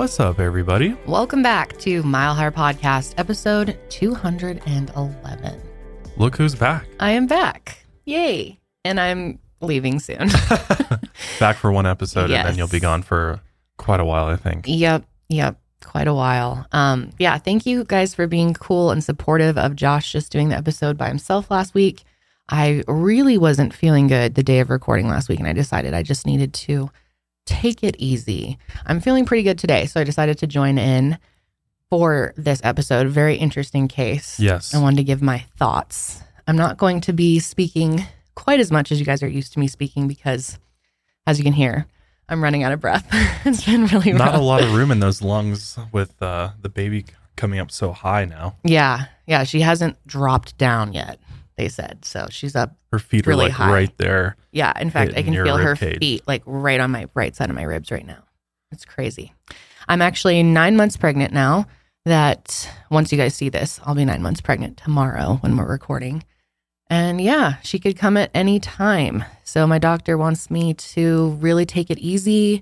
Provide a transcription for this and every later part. What's up, everybody? Welcome back to Mile Higher Podcast, episode 211. Look who's back. I am back. Yay. And I'm leaving soon. Back for one episode, yes. And then you'll be gone for quite a while, I think. Yep. Quite a while. Yeah. Thank you guys for being cool and supportive of Josh just doing the episode by himself last week. I really wasn't feeling good the day of recording last week, and I decided I just needed to take it easy. I'm feeling pretty good today, so I decided to join in for this episode. Very interesting case. Yes. I wanted to give my thoughts. I'm not going to be speaking quite as much as you guys are used to me speaking because, as you can hear, I'm running out of breath. It's been really rough. Not a lot of room in those lungs with the baby coming up so high now. Yeah. She hasn't dropped down yet, they said. So she's up. Her feet really are like high. Right there. Yeah. In fact, I can feel her feet like right on my right side of my ribs right now. It's crazy. I'm actually 9 months pregnant now. That once you guys see this, I'll be 9 months pregnant tomorrow when we're recording. And yeah, she could come at any time. So my doctor wants me to really take it easy,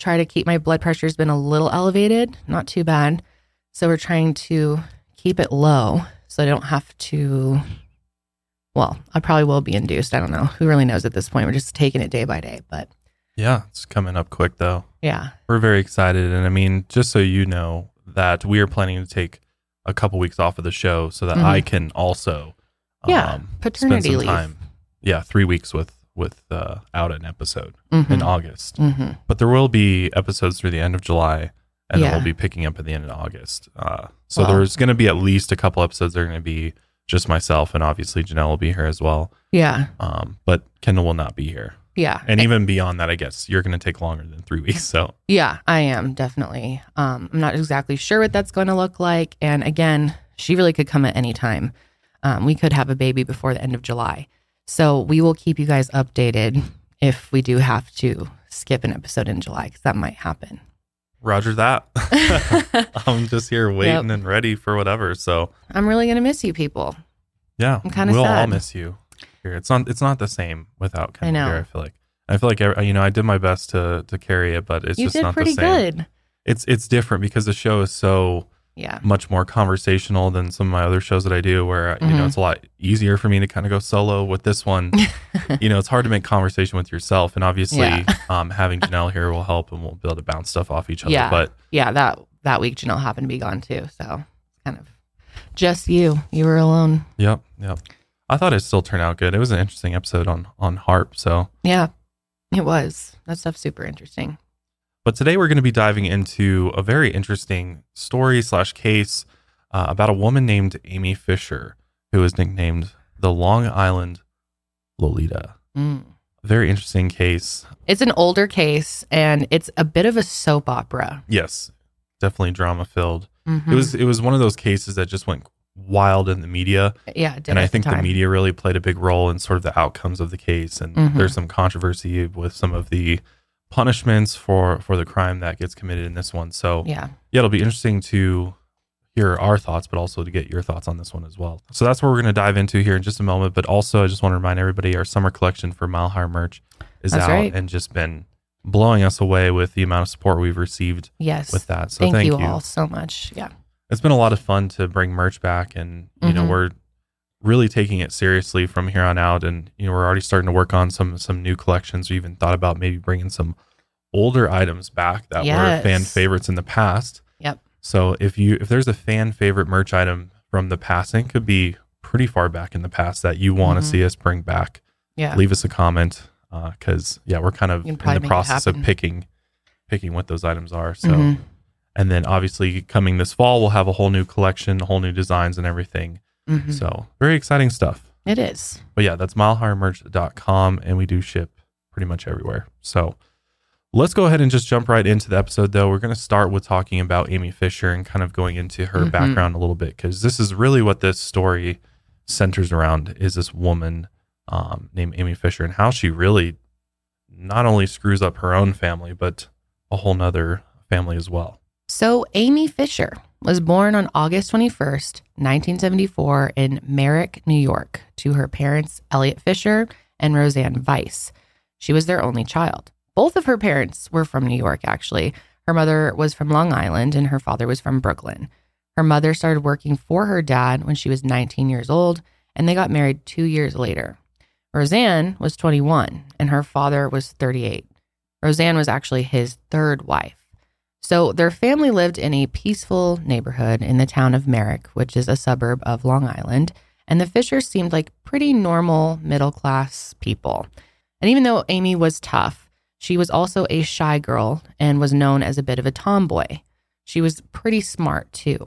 try to keep my blood pressure's been a little elevated, not too bad. So we're trying to keep it low so I don't have to, well, I probably will be induced. I don't know. Who really knows at this point? We're just taking it day by day, but. Yeah, it's coming up quick though. Yeah. We're very excited. And I mean, just so you know that we are planning to take a couple weeks off of the show so that I can also paternity leave. Time, 3 weeks without an episode in August. But there will be episodes through the end of July, and we'll be picking up at the end of August. So there's going to be at least a couple episodes. They're going to be just myself, and obviously Janelle will be here as well. Yeah. But Kendall will not be here. Yeah. And even beyond that, I guess you're going to take longer than 3 weeks. So yeah, I am definitely. I'm not exactly sure what that's going to look like. And again, she really could come at any time. We could have a baby before the end of July. So we will keep you guys updated if we do have to skip an episode in July, because that might happen. Roger that. I'm just here waiting and ready for whatever. So I'm really going to miss you people. Yeah. I'm kind of sad. We'll all miss you. It's not the same without Kendall here, I feel like. I did my best to carry it, but it's just not the same. You did pretty good. It's different because the show is so... Yeah. Much more conversational than some of my other shows that I do where, it's a lot easier for me to kind of go solo with this one. It's hard to make conversation with yourself. And obviously having Janelle here will help, and we'll be able to bounce stuff off each other. Yeah. But yeah, that week Janelle happened to be gone too. So kind of just you were alone. Yep. I thought it still turned out good. It was an interesting episode on harp. So yeah, it was. That stuff's super interesting. But today we're going to be diving into a very interesting story/case about a woman named Amy Fisher, who is nicknamed the Long Island Lolita. Very interesting case. It's an older case, and it's a bit of a soap opera. Yes, definitely drama-filled. It was one of those cases that just went wild in the media. Yeah, it did. And I think the media really played a big role in sort of the outcomes of the case. And there's some controversy with some of the punishments for the crime that gets committed in this one. So yeah, it'll be interesting to hear our thoughts, but also to get your thoughts on this one as well. So that's what we're going to dive into here in just a moment. But also, I just want to remind everybody our summer collection for Mile High merch is out and just been blowing us away with the amount of support we've received. Yes, with that. So thank you all so much. Yeah, it's been a lot of fun to bring merch back, and we're really taking it seriously from here on out, and we're already starting to work on some new collections. We even thought about maybe bringing some older items back that were fan favorites in the past. Yep. So if there's a fan favorite merch item from the past, and it could be pretty far back in the past that you want to see us bring back, leave us a comment, because we're kind of in the process of picking what those items are. So, and then obviously coming this fall, we'll have a whole new collection, whole new designs, and everything. So very exciting stuff. It is. But yeah, that's milehighermerch.com, and we do ship pretty much everywhere. So let's go ahead and just jump right into the episode, though. We're going to start with talking about Amy Fisher and kind of going into her background a little bit, because this is really what this story centers around, is this woman named Amy Fisher, and how she really not only screws up her own family, but a whole nother family as well. So Amy Fisher was born on August 21st, 1974 in Merrick, New York, to her parents, Elliot Fisher and Roseanne Weiss. She was their only child. Both of her parents were from New York, actually. Her mother was from Long Island and her father was from Brooklyn. Her mother started working for her dad when she was 19 years old, and they got married 2 years later. Roseanne was 21 and her father was 38. Roseanne was actually his third wife. So their family lived in a peaceful neighborhood in the town of Merrick, which is a suburb of Long Island, and the Fishers seemed like pretty normal middle-class people. And even though Amy was tough, she was also a shy girl and was known as a bit of a tomboy. She was pretty smart too.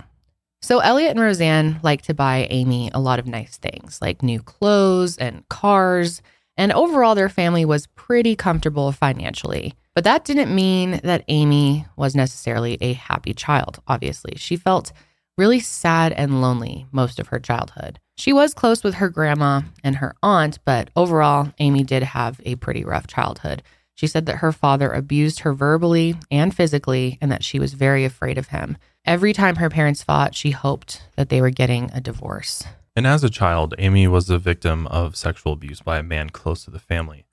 So Elliot and Roseanne liked to buy Amy a lot of nice things, like new clothes and cars, and overall their family was pretty comfortable financially. But that didn't mean that Amy was necessarily a happy child, obviously. She felt really sad and lonely most of her childhood. She was close with her grandma and her aunt, but overall, Amy did have a pretty rough childhood. She said that her father abused her verbally and physically and that she was very afraid of him. Every time her parents fought, she hoped that they were getting a divorce. And as a child, Amy was the victim of sexual abuse by a man close to the family.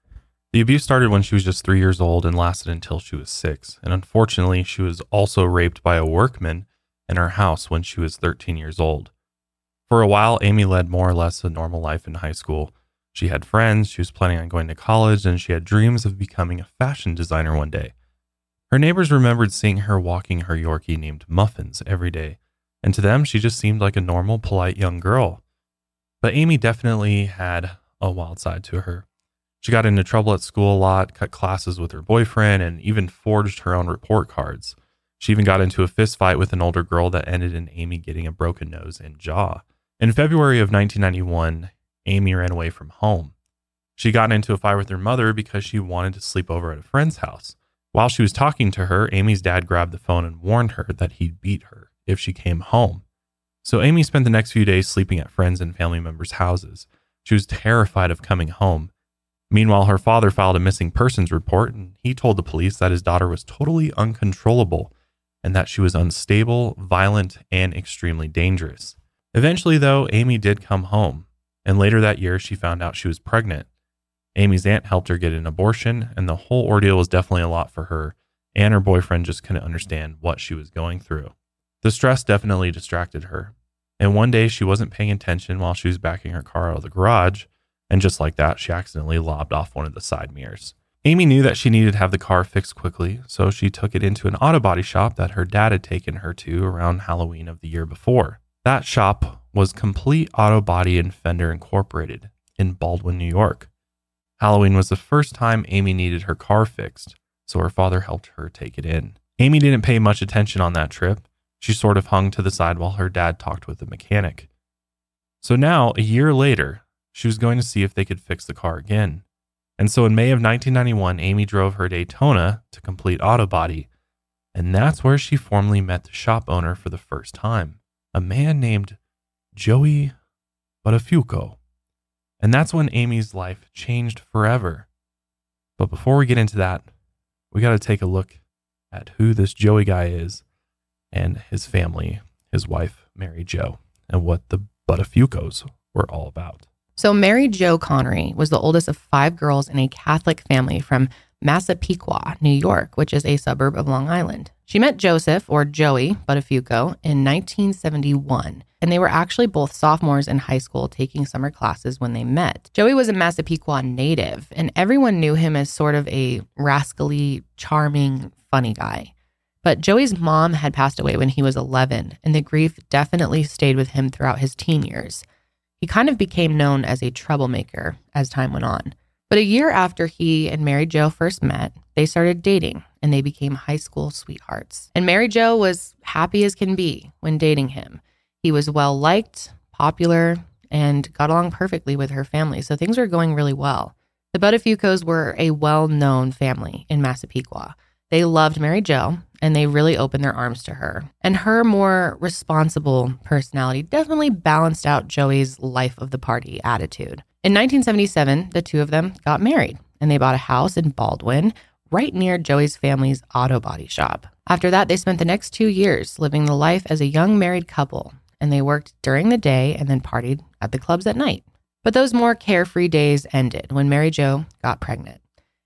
The abuse started when she was just 3 years old and lasted until she was 6. And unfortunately, she was also raped by a workman in her house when she was 13 years old. For a while, Amy led more or less a normal life in high school. She had friends, she was planning on going to college, and she had dreams of becoming a fashion designer one day. Her neighbors remembered seeing her walking her Yorkie named Muffins every day, and to them, she just seemed like a normal, polite young girl. But Amy definitely had a wild side to her. She got into trouble at school a lot, cut classes with her boyfriend, and even forged her own report cards. She even got into a fist fight with an older girl that ended in Amy getting a broken nose and jaw. In February of 1991, Amy ran away from home. She got into a fight with her mother because she wanted to sleep over at a friend's house. While she was talking to her, Amy's dad grabbed the phone and warned her that he'd beat her if she came home. So Amy spent the next few days sleeping at friends and family members' houses. She was terrified of coming home. Meanwhile, her father filed a missing persons report, and he told the police that his daughter was totally uncontrollable and that she was unstable, violent, and extremely dangerous. Eventually, though, Amy did come home, and later that year, she found out she was pregnant. Amy's aunt helped her get an abortion, and the whole ordeal was definitely a lot for her, and her boyfriend just couldn't understand what she was going through. The stress definitely distracted her, and one day she wasn't paying attention while she was backing her car out of the garage, and just like that, she accidentally lobbed off one of the side mirrors. Amy knew that she needed to have the car fixed quickly, so she took it into an auto body shop that her dad had taken her to around Halloween of the year before. That shop was Complete Auto Body and Fender Incorporated in Baldwin, New York. Halloween was the first time Amy needed her car fixed, so her father helped her take it in. Amy didn't pay much attention on that trip. She sort of hung to the side while her dad talked with the mechanic. So now, a year later, she was going to see if they could fix the car again. And so in May of 1991, Amy drove her Daytona to Complete Auto Body, and that's where she formally met the shop owner for the first time, a man named Joey Buttafuoco. And that's when Amy's life changed forever. But before we get into that, we got to take a look at who this Joey guy is and his family, his wife, Mary Jo, and what the Buttafuocos were all about. So Mary Jo Connery was the oldest of 5 girls in a Catholic family from Massapequa, New York, which is a suburb of Long Island. She met Joseph, or Joey Buttafuoco, in 1971, and they were actually both sophomores in high school taking summer classes when they met. Joey was a Massapequa native, and everyone knew him as sort of a rascally, charming, funny guy. But Joey's mom had passed away when he was 11, and the grief definitely stayed with him throughout his teen years. He kind of became known as a troublemaker as time went on. But a year after he and Mary Jo first met, they started dating and they became high school sweethearts. And Mary Jo was happy as can be when dating him. He was well-liked, popular, and got along perfectly with her family, so things were going really well. The Buttafuocos were a well-known family in Massapequa. They loved Mary Jo, and they really opened their arms to her. And her more responsible personality definitely balanced out Joey's life of the party attitude. In 1977, the two of them got married, and they bought a house in Baldwin, right near Joey's family's auto body shop. After that, they spent the next 2 years living the life as a young married couple, and they worked during the day and then partied at the clubs at night. But those more carefree days ended when Mary Jo got pregnant.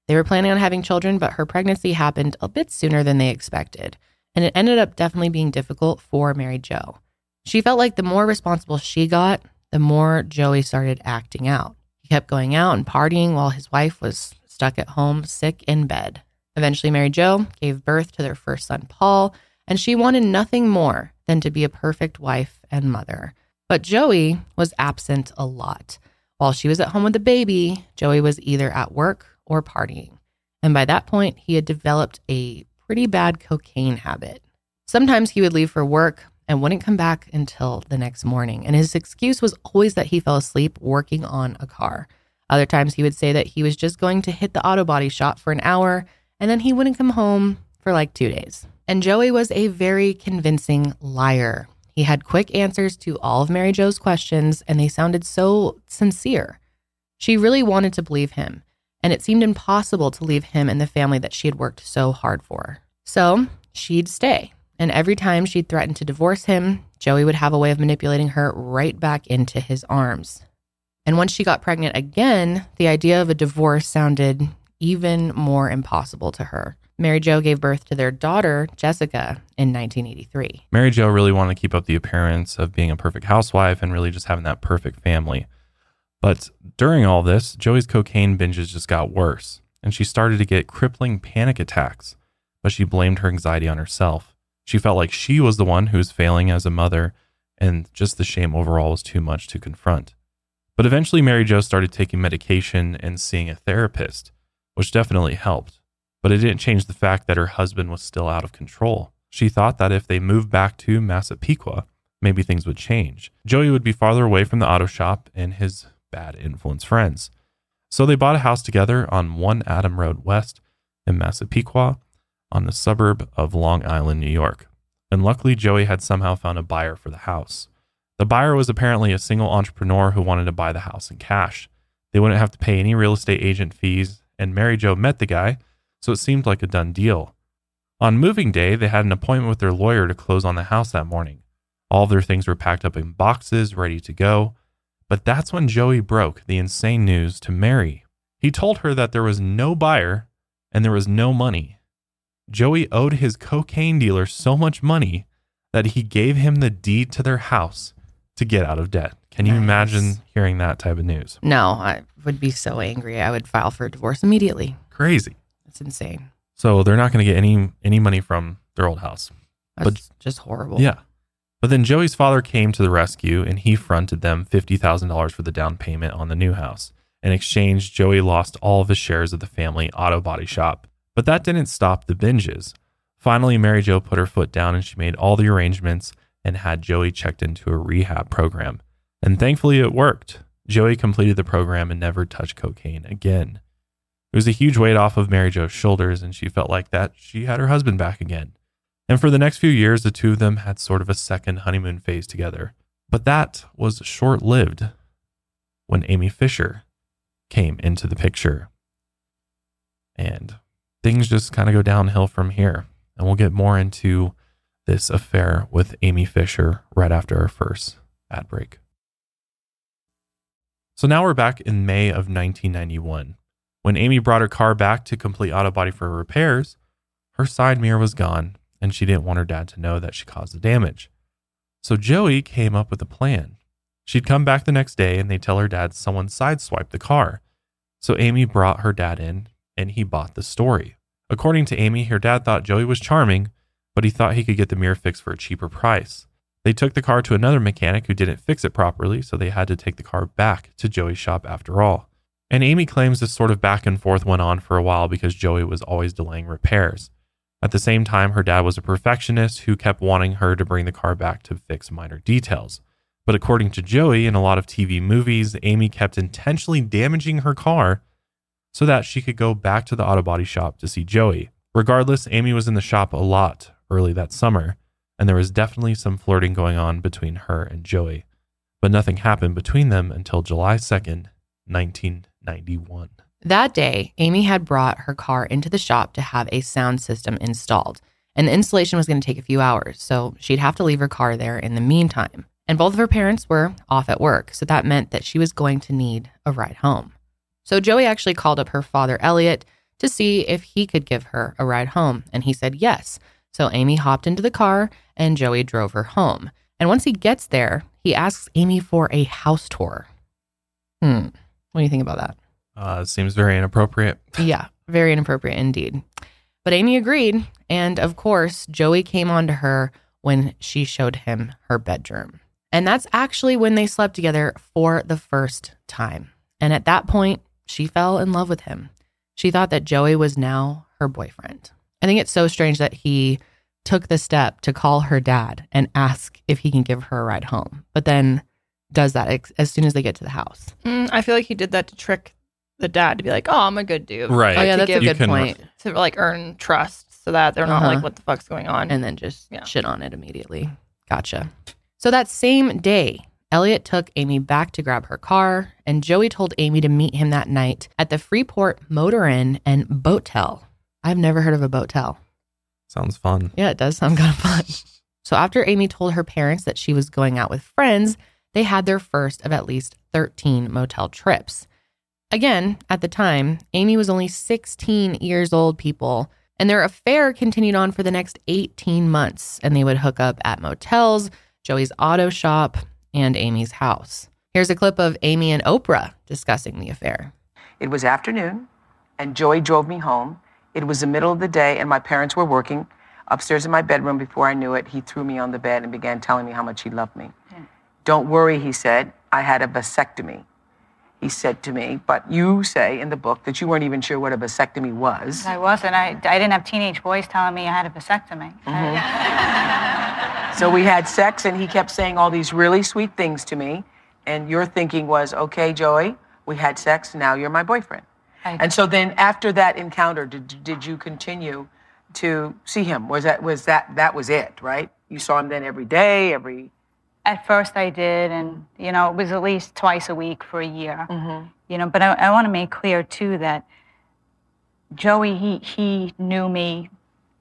They were planning on having children, but her pregnancy happened a bit sooner than they expected, and it ended up definitely being difficult for Mary Jo. She felt like the more responsible she got, the more Joey started acting out. He kept going out and partying while his wife was stuck at home, sick in bed. Eventually, Mary Jo gave birth to their first son, Paul, and she wanted nothing more than to be a perfect wife and mother. But Joey was absent a lot. While she was at home with the baby, Joey was either at work or partying. And by that point, he had developed a pretty bad cocaine habit. Sometimes he would leave for work and wouldn't come back until the next morning. And his excuse was always that he fell asleep working on a car. Other times he would say that he was just going to hit the auto body shop for an hour, and then he wouldn't come home for like 2 days. And Joey was a very convincing liar. He had quick answers to all of Mary Jo's questions, and they sounded so sincere. She really wanted to believe him, and it seemed impossible to leave him and the family that she had worked so hard for. So she'd stay, and every time she'd threatened to divorce him, Joey would have a way of manipulating her right back into his arms. And once she got pregnant again, the idea of a divorce sounded even more impossible to her. Mary Jo gave birth to their daughter, Jessica, in 1983. Mary Jo really wanted to keep up the appearance of being a perfect housewife and really just having that perfect family. But during all this, Joey's cocaine binges just got worse, and she started to get crippling panic attacks, but she blamed her anxiety on herself. She felt like she was the one who was failing as a mother, and just the shame overall was too much to confront. But eventually, Mary Jo started taking medication and seeing a therapist, which definitely helped. But it didn't change the fact that her husband was still out of control. She thought that if they moved back to Massapequa, maybe things would change. Joey would be farther away from the auto shop and his bad influence friends. So they bought a house together on 1 Adam Road West in Massapequa, on the suburb of Long Island, New York. And luckily, Joey had somehow found a buyer for the house. The buyer was apparently a single entrepreneur who wanted to buy the house in cash. They wouldn't have to pay any real estate agent fees, and Mary Jo met the guy, so it seemed like a done deal. On moving day, they had an appointment with their lawyer to close on the house that morning. All of their things were packed up in boxes, ready to go. But that's when Joey broke the insane news to Mary. He told her that there was no buyer and there was no money. Joey owed his cocaine dealer so much money that he gave him the deed to their house to get out of debt. Can you imagine hearing that type of news? No, I would be so angry. I would file for a divorce immediately. Crazy. It's insane. So they're not going to get any money from their old house. That's just horrible. Yeah. But then Joey's father came to the rescue, and he fronted them $50,000 for the down payment on the new house. In exchange, Joey lost all of his shares of the family auto body shop. But that didn't stop the binges. Finally, Mary Jo put her foot down, and she made all the arrangements and had Joey checked into a rehab program. And thankfully, it worked. Joey completed the program and never touched cocaine again. It was a huge weight off of Mary Jo's shoulders, and she felt like that she had her husband back again. And for the next few years, the two of them had sort of a second honeymoon phase together. But that was short-lived when Amy Fisher came into the picture. And things just kind of go downhill from here. And we'll get more into this affair with Amy Fisher right after our first ad break. So now we're back in May of 1991. When Amy brought her car back to Complete Auto Body for repairs, her side mirror was gone, and she didn't want her dad to know that she caused the damage. So Joey came up with a plan. She'd come back the next day, and they tell her dad someone sideswiped the car. So Amy brought her dad in, and he bought the story. According to Amy, her dad thought Joey was charming, but he thought he could get the mirror fixed for a cheaper price. They took the car to another mechanic who didn't fix it properly, so they had to take the car back to Joey's shop after all. And Amy claims this sort of back and forth went on for a while because Joey was always delaying repairs. At the same time, her dad was a perfectionist who kept wanting her to bring the car back to fix minor details. But according to Joey, in a lot of TV movies, Amy kept intentionally damaging her car so that she could go back to the auto body shop to see Joey. Regardless, Amy was in the shop a lot early that summer, and there was definitely some flirting going on between her and Joey. But nothing happened between them until July 2nd, 1991. That day, Amy had brought her car into the shop to have a sound system installed, and the installation was going to take a few hours, so she'd have to leave her car there in the meantime. And both of her parents were off at work, so that meant that she was going to need a ride home. So Joey actually called up her father, Elliot, to see if he could give her a ride home, and he said yes. So Amy hopped into the car and Joey drove her home. And once he gets there, he asks Amy for a house tour. What do you think about that? Seems very inappropriate. Yeah, very inappropriate indeed. But Amy agreed. And of course, Joey came on to her when she showed him her bedroom. And that's actually when they slept together for the first time. And at that point, she fell in love with him. She thought that Joey was now her boyfriend. I think it's so strange that he took the step to call her dad and ask if he can give her a ride home, but then does that as soon as they get to the house. I feel like he did that to trick the dad to be like, oh, I'm a good dude. Right. Oh, yeah, that's a good point. To like earn trust so that they're not like, what the fuck's going on? And then just shit on it immediately. Gotcha. So that same day, Elliot took Amy back to grab her car, and Joey told Amy to meet him that night at the Freeport Motor Inn and Boatel. I've never heard of a Boatel. Sounds fun. Yeah, it does sound kind of fun. So after Amy told her parents that she was going out with friends, they had their first of at least 13 motel trips. Again, at the time, Amy was only 16 years old, people, and their affair continued on for the next 18 months, and they would hook up at motels, Joey's auto shop, and Amy's house. Here's a clip of Amy and Oprah discussing the affair. It was afternoon, and Joey drove me home. It was the middle of the day, and my parents were working. Upstairs in my bedroom, before I knew it, he threw me on the bed and began telling me how much he loved me. Yeah. Don't worry, he said, I had a vasectomy. He said to me, but you say in the book that you weren't even sure what a vasectomy was. I wasn't. I didn't have teenage boys telling me I had a vasectomy. Mm-hmm. So we had sex, and he kept saying all these really sweet things to me. And your thinking was, okay, Joey, we had sex. Now you're my boyfriend. And so then after that encounter, did you continue to see him? That was it, right? You saw him then every day, every... At first I did, and, you know, it was at least twice a week for a year. Mm-hmm. You know, but I want to make clear, too, that Joey, he knew me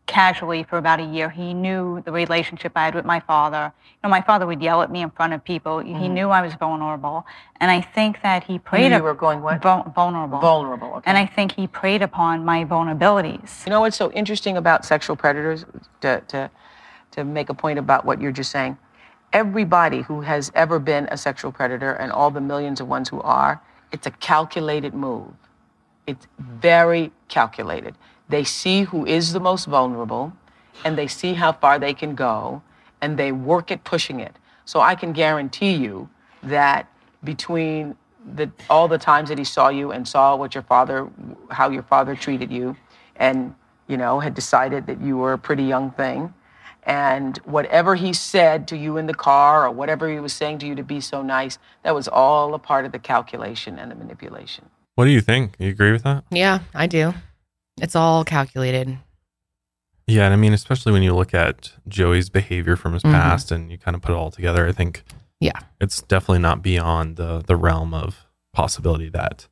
casually for about a year. He knew the relationship I had with my father. You know, my father would yell at me in front of people. Mm-hmm. He knew I was vulnerable, and I think that he preyed... You were going what? Vulnerable. Vulnerable, okay. And I think he preyed upon my vulnerabilities. You know what's so interesting about sexual predators, to make a point about what you're just saying? Everybody who has ever been a sexual predator, and all the millions of ones who are, it's a calculated move. It's very calculated. They see who is the most vulnerable, and they see how far they can go, and they work at pushing it. So I can guarantee you that between all the times that he saw you and saw how your father treated you, and, you know, had decided that you were a pretty young thing, and whatever he said to you in the car, or whatever he was saying to you to be so nice, that was all a part of the calculation and the manipulation. What do you think? You agree with that? Yeah, I do. It's all calculated. Yeah, and I mean, especially when you look at Joey's behavior from his past and you kind of put it all together, I think it's definitely not beyond the realm of possibility that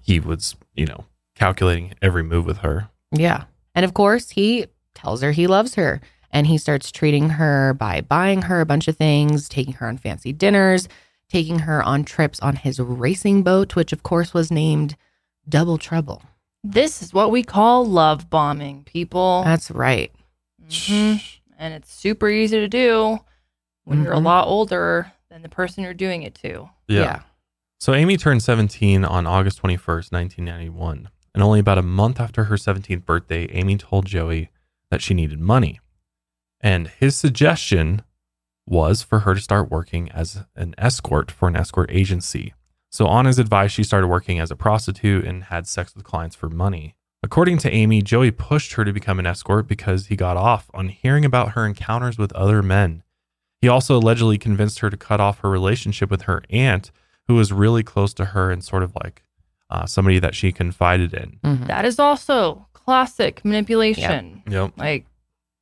he was, you know, calculating every move with her. Yeah. And of course, he tells her he loves her. And he starts treating her by buying her a bunch of things, taking her on fancy dinners, taking her on trips on his racing boat, which of course was named Double Trouble. This is what we call love bombing, people. That's right. Mm-hmm. And it's super easy to do when you're a lot older than the person you're doing it to. Yeah. So Amy turned 17 on August 21st, 1991. And only about a month after her 17th birthday, Amy told Joey that she needed money. And his suggestion was for her to start working as an escort for an escort agency. So on his advice, she started working as a prostitute and had sex with clients for money. According to Amy, Joey pushed her to become an escort because he got off on hearing about her encounters with other men. He also allegedly convinced her to cut off her relationship with her aunt, who was really close to her and sort of like somebody that she confided in. Mm-hmm. That is also classic manipulation. Yep. Like,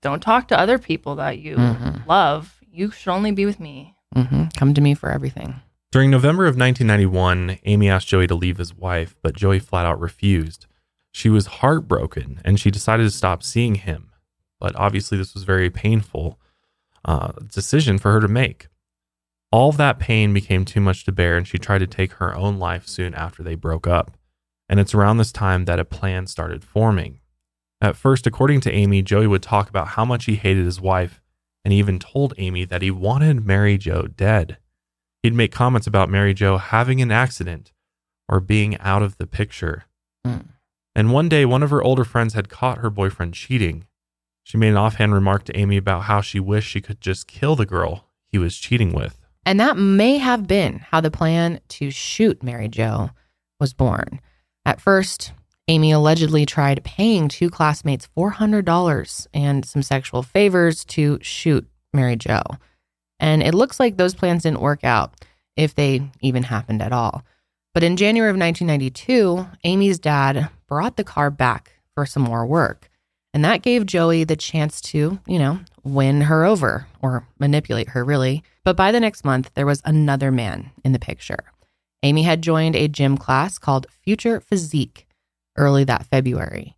don't talk to other people that you love. You should only be with me. Mm-hmm. Come to me for everything. During November of 1991, Amy asked Joey to leave his wife, but Joey flat out refused. She was heartbroken, and she decided to stop seeing him. But obviously, this was a very painful decision for her to make. All of that pain became too much to bear, and she tried to take her own life soon after they broke up. and it's around this time that a plan started forming. At first, according to Amy, Joey would talk about how much he hated his wife, and he even told Amy that he wanted Mary Jo dead. He'd make comments about Mary Jo having an accident or being out of the picture. Mm. And one day, one of her older friends had caught her boyfriend cheating. She made an offhand remark to Amy about how she wished she could just kill the girl he was cheating with. And that may have been how the plan to shoot Mary Jo was born. At first, Amy allegedly tried paying two classmates $400 and some sexual favors to shoot Mary Jo. And it looks like those plans didn't work out, if they even happened at all. But in January of 1992, Amy's dad brought the car back for some more work. And that gave Joey the chance to, win her over or manipulate her, really. But by the next month, there was another man in the picture. Amy had joined a gym class called Future Physique early that February.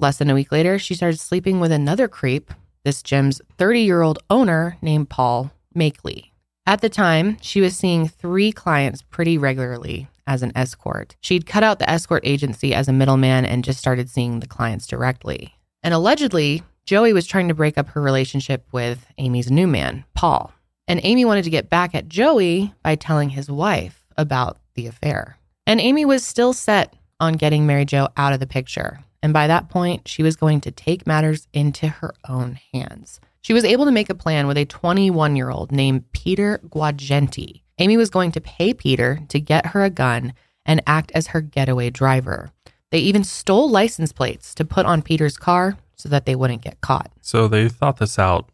Less than a week later, she started sleeping with another creep, this gym's 30-year-old owner named Paul Makeley. At the time, she was seeing three clients pretty regularly as an escort. She'd cut out the escort agency as a middleman and just started seeing the clients directly. And allegedly, Joey was trying to break up her relationship with Amy's new man, Paul. And Amy wanted to get back at Joey by telling his wife about the affair. And Amy was still set on getting Mary Jo out of the picture. And by that point, she was going to take matters into her own hands. She was able to make a plan with a 21-year-old named Peter Guagenti. Amy was going to pay Peter to get her a gun and act as her getaway driver. They even stole license plates to put on Peter's car so that they wouldn't get caught. So they thought this out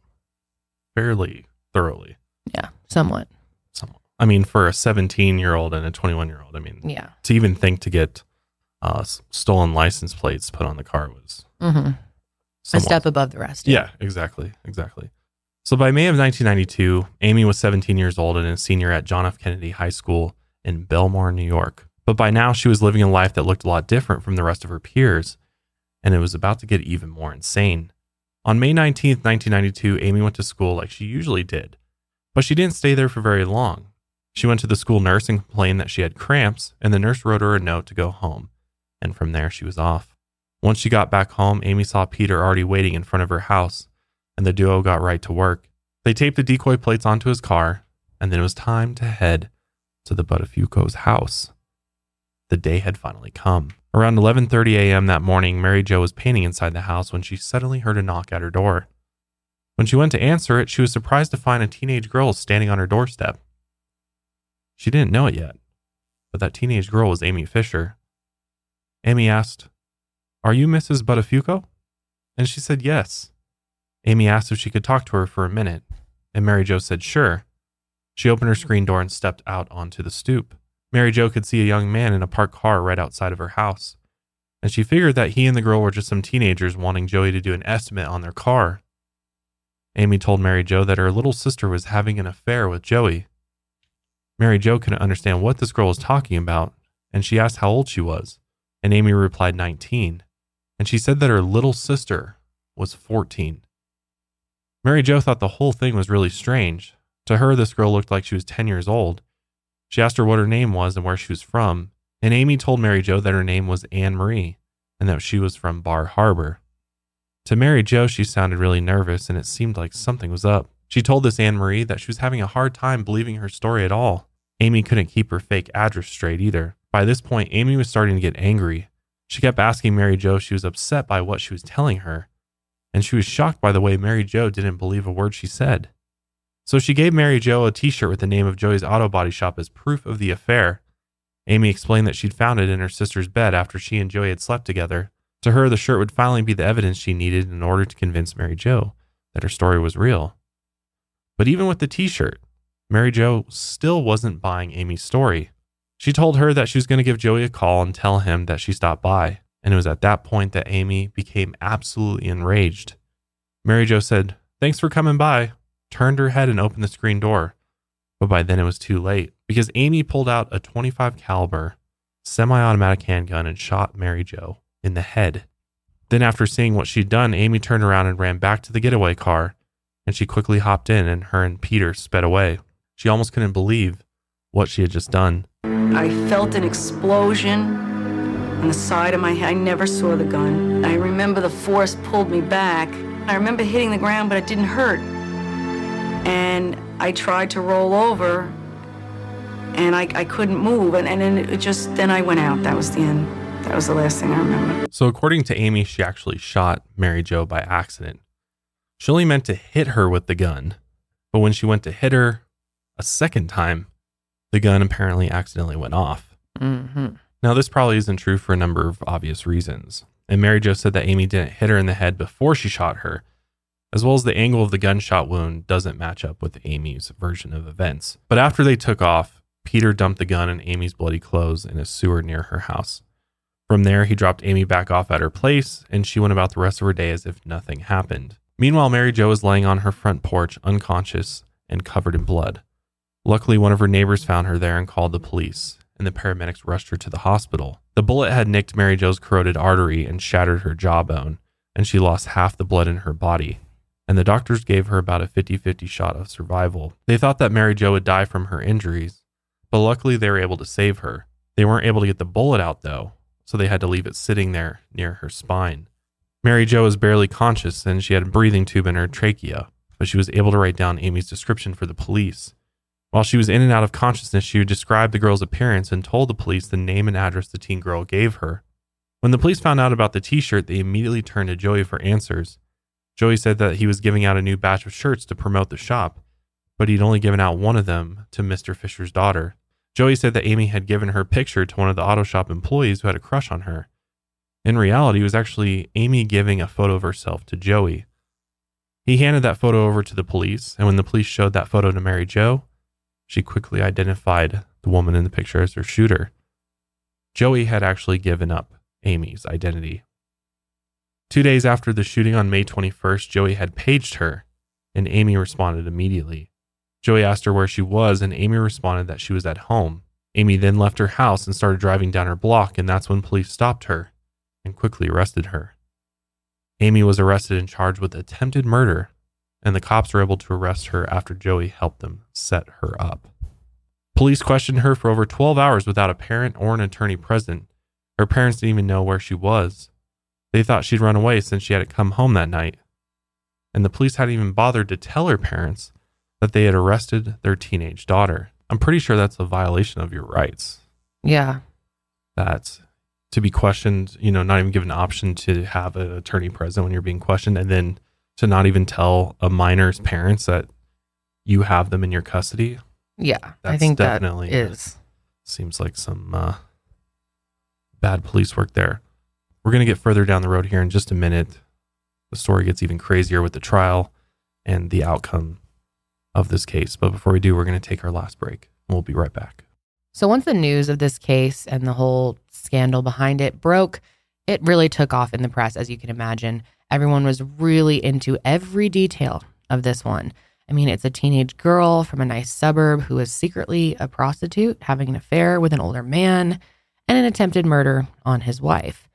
fairly thoroughly. Yeah, somewhat. I mean, for a 17-year-old and a 21-year-old, yeah. To even think to get stolen license plates put on the car was a step above the rest. Yeah, exactly. So by May of 1992, Amy was 17 years old and a senior at John F. Kennedy High School in Belmore, New York. But by now, she was living a life that looked a lot different from the rest of her peers, and it was about to get even more insane. On May 19th, 1992, Amy went to school like she usually did, but she didn't stay there for very long. She went to the school nurse and complained that she had cramps, and the nurse wrote her a note to go home, and from there she was off. Once she got back home, Amy saw Peter already waiting in front of her house, and the duo got right to work. They taped the decoy plates onto his car, and then it was time to head to the Buttafuoco's house. The day had finally come. Around 11:30 a.m. that morning, Mary Jo was painting inside the house when she suddenly heard a knock at her door. When she went to answer it, she was surprised to find a teenage girl standing on her doorstep. She didn't know it yet, but that teenage girl was Amy Fisher. Amy asked, "Are you Mrs. Buttafuoco?" And she said yes. Amy asked if she could talk to her for a minute, and Mary Jo said sure. She opened her screen door and stepped out onto the stoop. Mary Jo could see a young man in a parked car right outside of her house, and she figured that he and the girl were just some teenagers wanting Joey to do an estimate on their car. Amy told Mary Jo that her little sister was having an affair with Joey. Mary Jo couldn't understand what this girl was talking about, and she asked how old she was, and Amy replied 19, and she said that her little sister was 14. Mary Jo thought the whole thing was really strange. To her, this girl looked like she was 10 years old. She asked her what her name was and where she was from, and Amy told Mary Jo that her name was Anne Marie and that she was from Bar Harbor. To Mary Jo, she sounded really nervous, and it seemed like something was up. She told this Anne Marie that she was having a hard time believing her story at all. Amy couldn't keep her fake address straight either. By this point, Amy was starting to get angry. She kept asking Mary Jo if she was upset by what she was telling her, and she was shocked by the way Mary Jo didn't believe a word she said. So she gave Mary Jo a t-shirt with the name of Joey's auto body shop as proof of the affair. Amy explained that she'd found it in her sister's bed after she and Joey had slept together. To her, the shirt would finally be the evidence she needed in order to convince Mary Jo that her story was real. But even with the t-shirt, Mary Jo still wasn't buying Amy's story. She told her that she was going to give Joey a call and tell him that she stopped by. And it was at that point that Amy became absolutely enraged. Mary Jo said, "Thanks for coming by," turned her head and opened the screen door. But by then it was too late, because Amy pulled out a .25 caliber semi-automatic handgun and shot Mary Jo in the head. Then after seeing what she'd done, Amy turned around and ran back to the getaway car, and she quickly hopped in, and her and Peter sped away. She almost couldn't believe what she had just done. I felt an explosion. on the side of my head. I never saw the gun. I remember the force pulled me back. I remember hitting the ground, but it didn't hurt. And I tried to roll over, and I couldn't move. And then it just, then I went out. That was the end. That was the last thing I remember. So according to Amy, she actually shot Mary Jo by accident. She only meant to hit her with the gun. But when she went to hit her a second time, the gun apparently accidentally went off. Mm-hmm. Now, this probably isn't true for a number of obvious reasons. And Mary Jo said that Amy didn't hit her in the head before she shot her, as well as the angle of the gunshot wound doesn't match up with Amy's version of events. But after they took off, Peter dumped the gun in Amy's bloody clothes in a sewer near her house. From there, he dropped Amy back off at her place, and she went about the rest of her day as if nothing happened. Meanwhile, Mary Jo was laying on her front porch, unconscious and covered in blood. Luckily, one of her neighbors found her there and called the police, and the paramedics rushed her to the hospital. The bullet had nicked Mary Jo's corroded artery and shattered her jawbone, and she lost half the blood in her body. And the doctors gave her about a 50-50 shot of survival. They thought that Mary Jo would die from her injuries, but luckily they were able to save her. They weren't able to get the bullet out, though, so they had to leave it sitting there near her spine. Mary Jo was barely conscious, and she had a breathing tube in her trachea, but she was able to write down Amy's description for the police. While she was in and out of consciousness, she described the girl's appearance and told the police the name and address the teen girl gave her. When the police found out about the t-shirt, they immediately turned to Joey for answers. Joey said that he was giving out a new batch of shirts to promote the shop, but he'd only given out one of them to Mr. Fisher's daughter. Joey said that Amy had given her picture to one of the auto shop employees who had a crush on her. In reality, it was actually Amy giving a photo of herself to Joey. He handed that photo over to the police, and when the police showed that photo to Mary Jo, she quickly identified the woman in the picture as her shooter. Joey had actually given up Amy's identity. 2 days after the shooting on May 21st, Joey had paged her, and Amy responded immediately. Joey asked her where she was, and Amy responded that she was at home. Amy then left her house and started driving down her block, and that's when police stopped her and quickly arrested her. Amy was arrested and charged with attempted murder, and the cops were able to arrest her after Joey helped them set her up. Police questioned her for over 12 hours without a parent or an attorney present. Her parents didn't even know where she was. They thought she'd run away since she hadn't come home that night. And the police hadn't even bothered to tell her parents that they had arrested their teenage daughter. I'm pretty sure that's a violation of your rights. Yeah. That's to be questioned, you know, not even given an option to have an attorney present when you're being questioned, and then to not even tell a minor's parents that you have them in your custody. Yeah, I think definitely that is. Seems like some bad police work there. We're going to get further down the road here in just a minute. The story gets even crazier with the trial and the outcome of this case. But before we do, we're going to take our last break, and we'll be right back. So once the news of this case and the whole scandal behind it broke, it really took off in the press, as you can imagine. Everyone was really into every detail of this one. I mean, it's a teenage girl from a nice suburb who is secretly a prostitute, having an affair with an older man, and an attempted murder on his wife.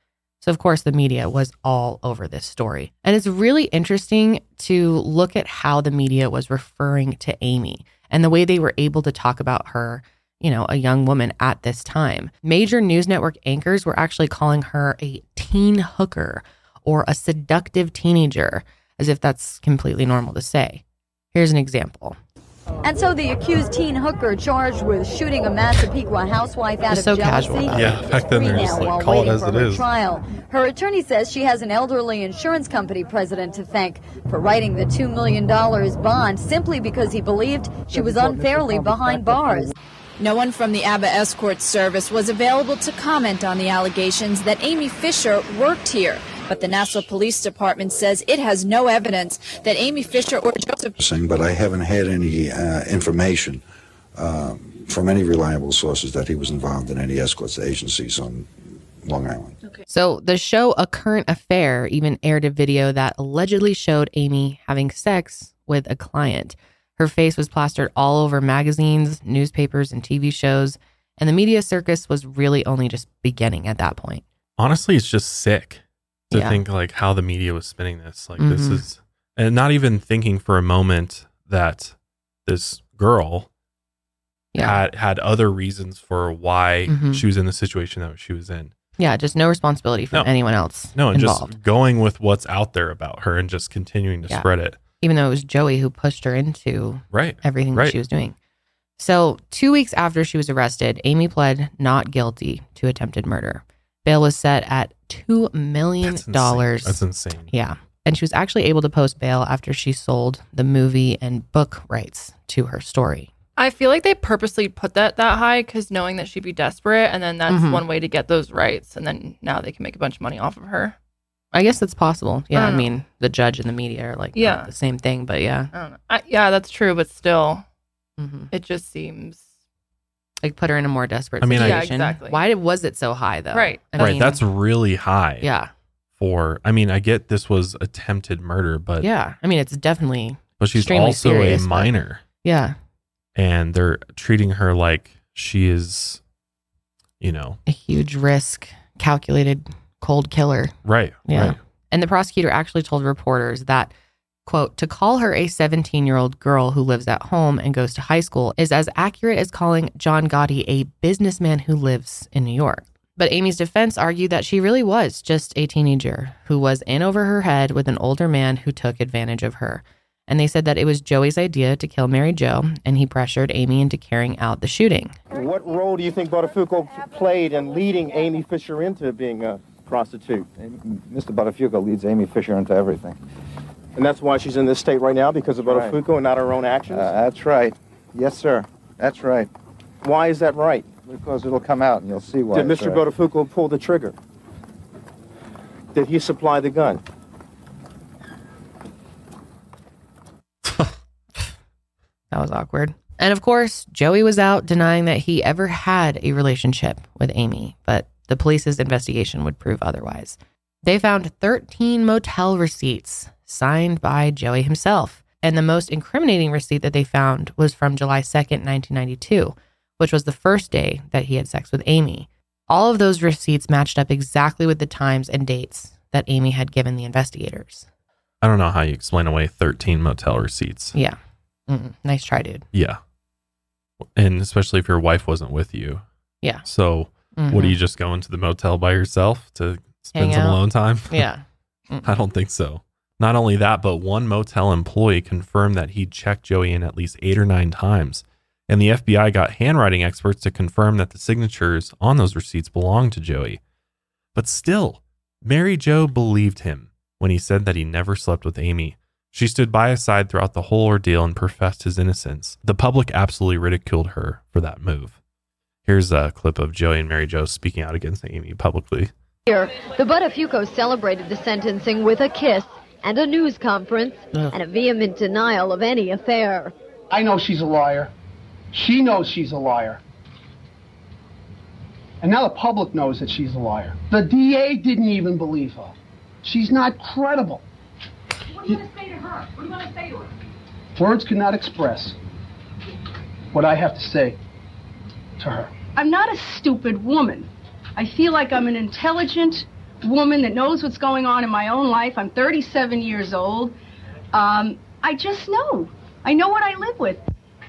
So, of course, the media was all over this story. And it's really interesting to look at how the media was referring to Amy and the way they were able to talk about her, you know, a young woman at this time. Major news network anchors were actually calling her a teen hooker, or a seductive teenager, as if that's completely normal to say. Here's an example. And so the accused teen hooker charged with shooting a Massapequa housewife out of jealousy. Yeah, back then they're just like, call it as it is. Trial. Her attorney says she has an elderly insurance company president to thank for writing the $2 million bond simply because he believed she was unfairly behind bars. No one from the ABBA escort service was available to comment on the allegations that Amy Fisher worked here. But the Nassau Police Department says it has no evidence that Amy Fisher or Joseph... But I haven't had any information from any reliable sources that he was involved in any escorts agencies on Long Island. Okay. So the show A Current Affair even aired a video that allegedly showed Amy having sex with a client. Her face was plastered all over magazines, newspapers, and TV shows, and the media circus was really only just beginning at that point. Honestly, it's just sick to think like how the media was spinning this. Like this is, and not even thinking for a moment that this girl had other reasons for why she was in the situation that she was in. Yeah, just no responsibility from anyone else involved. Just going with what's out there about her and just continuing to spread it. Even though it was Joey who pushed her into everything that she was doing. So 2 weeks after she was arrested, Amy pled not guilty to attempted murder. Bail was set at $2 million. That's insane. Yeah. And she was actually able to post bail after she sold the movie and book rights to her story. I feel like they purposely put that high because knowing that she'd be desperate, and then that's one way to get those rights, and then now they can make a bunch of money off of her. I guess that's possible. Yeah, I mean, the judge and the media are like the same thing, but yeah. I don't know. Yeah, that's true, but still, it just seems... Like put her in a more desperate situation. Yeah, exactly. Why was it so high, though? Right. I mean, that's really high. Yeah. I get this was attempted murder, but... Yeah, I mean, it's definitely... But she's also serious, a minor. Yeah. And they're treating her like she is, a huge risk, calculated cold killer. Right. Yeah. Right. And the prosecutor actually told reporters that, quote, to call her a 17-year-old girl who lives at home and goes to high school is as accurate as calling John Gotti a businessman who lives in New York. But Amy's defense argued that she really was just a teenager who was in over her head with an older man who took advantage of her. And they said that it was Joey's idea to kill Mary Jo, and he pressured Amy into carrying out the shooting. What role do you think Buttafuoco played in leading Amy Fisher into being a prostitute? Mr. Buttafuoco leads Amy Fisher into everything. And that's why she's in this state right now, because of Buttafuoco and not her own actions? That's right. Yes, sir. That's right. Why is that right? Because it'll come out and you'll see why. Did Mr. Buttafuoco pull the trigger? Did he supply the gun? That was awkward. And of course, Joey was out denying that he ever had a relationship with Amy, but the police's investigation would prove otherwise. They found 13 motel receipts signed by Joey himself. And the most incriminating receipt that they found was from July 2nd, 1992, which was the first day that he had sex with Amy. All of those receipts matched up exactly with the times and dates that Amy had given the investigators. I don't know how you explain away 13 motel receipts. Yeah. Nice try, dude. Yeah. And especially if your wife wasn't with you. Yeah. So what, do you just go into the motel by yourself to spend some alone time? Yeah. I don't think so. Not only that, but one motel employee confirmed that he checked Joey in at least 8 or 9 times. And the FBI got handwriting experts to confirm that the signatures on those receipts belonged to Joey. But still, Mary Jo believed him when he said that he never slept with Amy. She stood by his side throughout the whole ordeal and professed his innocence. The public absolutely ridiculed her for that move. Here's a clip of Joey and Mary Jo speaking out against Amy publicly. Here, the Buttafuoco celebrated the sentencing with a kiss and a news conference and a vehement denial of any affair. I know she's a liar. She knows she's a liar. And now the public knows that she's a liar. The DA didn't even believe her. She's not credible. What do you want to say to her? What do you want to say to her? Words cannot express what I have to say to her. I'm not a stupid woman. I feel like I'm an intelligent woman that knows what's going on in my own life. I'm 37 years old. I just know. I know what I live with.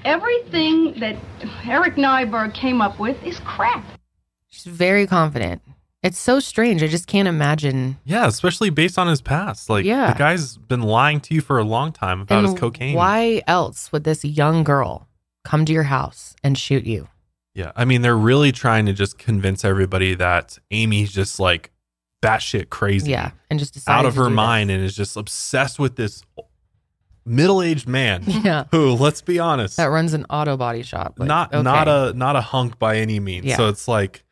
Everything that Eric Nyberg came up with is crap. She's very confident. It's so strange. I just can't imagine. Yeah, especially based on his past. Like, the guy's been lying to you for a long time about his cocaine. Why else would this young girl come to your house and shoot you? Yeah, I mean, they're really trying to just convince everybody that Amy's just like batshit crazy. Yeah, and just out of her mind and is just obsessed with this middle-aged man. Yeah, who, let's be honest, that runs an auto body shop. Like, not a hunk by any means. Yeah. So it's like,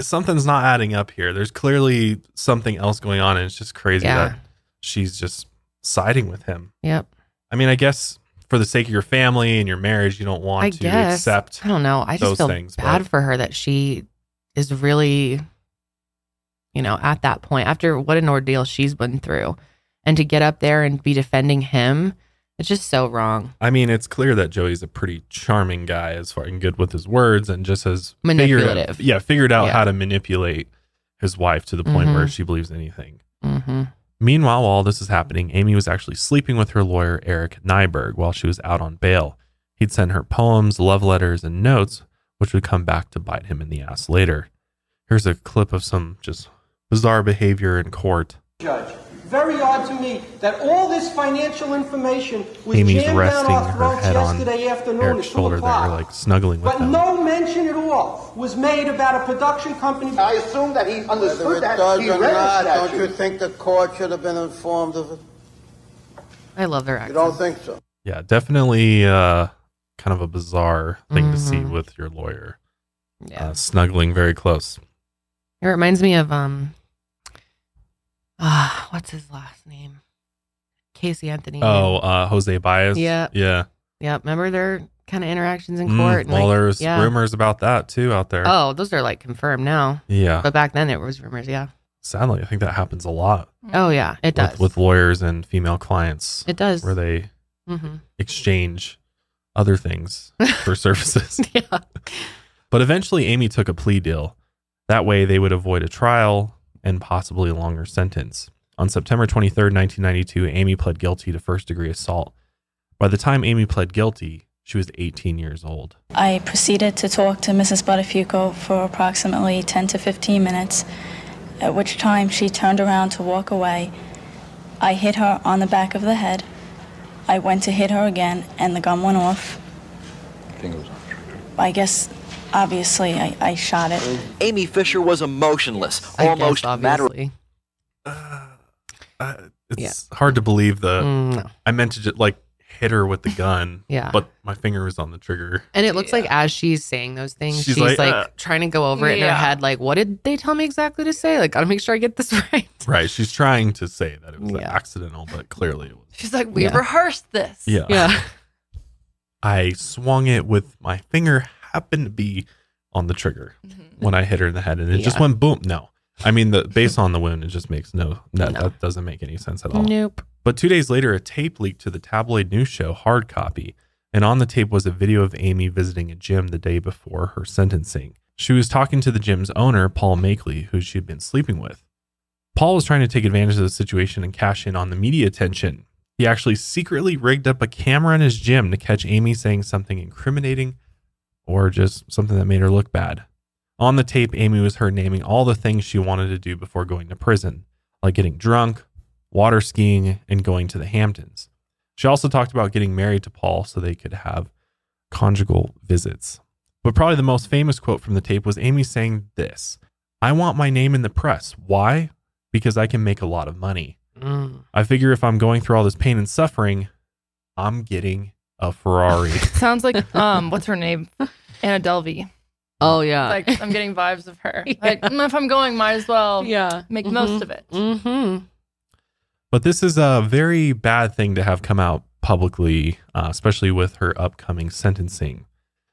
something's not adding up here. There's clearly something else going on, and it's just crazy that she's just siding with him. Yep. I mean, I guess for the sake of your family and your marriage, you don't want to accept. I don't know. I just feel bad for her that she is really, at that point after what an ordeal she's been through, and to get up there and be defending him, it's just so wrong. I mean, it's clear that Joey's a pretty charming guy, as far and good with his words, and just as manipulative. Figured out how to manipulate his wife to the point where she believes anything. Meanwhile, while all this is happening, Amy was actually sleeping with her lawyer, Eric Nyberg, while she was out on bail. He'd send her poems, love letters, and notes, which would come back to bite him in the ass later. Here's a clip of some just bizarre behavior in court. Judge, very odd to me that all this financial information was Amy's resting her head on Eric's shoulder there, like snuggling with them. But no mention at all was made about a production company. I assume that he understood that. Whether it does or not, don't you think the court should have been informed of it? I love their accent. You don't think so? Yeah, definitely kind of a bizarre thing to see with your lawyer. Yeah. Snuggling very close. It reminds me of... what's his last name? Casey Anthony. Oh, Jose Baez. Yeah. Yeah. Yeah. Remember their kind of interactions in court? Well, like, there's rumors about that too out there. Oh, those are like confirmed now. Yeah. But back then it was rumors. Yeah. Sadly, I think that happens a lot. Oh, yeah. It does. With lawyers and female clients. It does. Where they exchange other things for services. Yeah. But eventually Amy took a plea deal. That way they would avoid a trial and possibly a longer sentence. On September 23rd, 1992, Amy pled guilty to first-degree assault. By the time Amy pled guilty, she was 18 years old. I proceeded to talk to Mrs. Buttafuoco for approximately 10 to 15 minutes, at which time she turned around to walk away. I hit her on the back of the head. I went to hit her again, and the gun went off. I guess... Obviously, I shot it. Amy Fisher was emotionless, almost obviously. It's hard to believe the. No. I meant to just like hit her with the gun. Yeah, but my finger was on the trigger. And it looks like as she's saying those things, she's like trying to go over it in her head. Like, what did they tell me exactly to say? Like, gotta make sure I get this right. Right. She's trying to say that it was accidental, but clearly it was. She's like, we rehearsed this. Yeah. Yeah. I swung it with my finger. Happened to be on the trigger when I hit her in the head, and it just went boom. No, I mean based on the wound, it just makes no, that doesn't make any sense at all. Nope. But 2 days later, a tape leaked to the tabloid news show Hard Copy, and on the tape was a video of Amy visiting a gym the day before her sentencing. She was talking to the gym's owner, Paul Makeley, who she'd been sleeping with. Paul was trying to take advantage of the situation and cash in on the media attention. He actually secretly rigged up a camera in his gym to catch Amy saying something incriminating, or just something that made her look bad. On the tape, Amy was heard naming all the things she wanted to do before going to prison, like getting drunk, water skiing, and going to the Hamptons. She also talked about getting married to Paul so they could have conjugal visits. But probably the most famous quote from the tape was Amy saying this: "I want my name in the press. Why? Because I can make a lot of money. I figure if I'm going through all this pain and suffering, I'm getting a Ferrari." Sounds like, what's her name? Anna Delvey. Oh, yeah. Like, I'm getting vibes of her. Yeah. Like, if I'm going, might as well make most of it. But this is a very bad thing to have come out publicly, especially with her upcoming sentencing.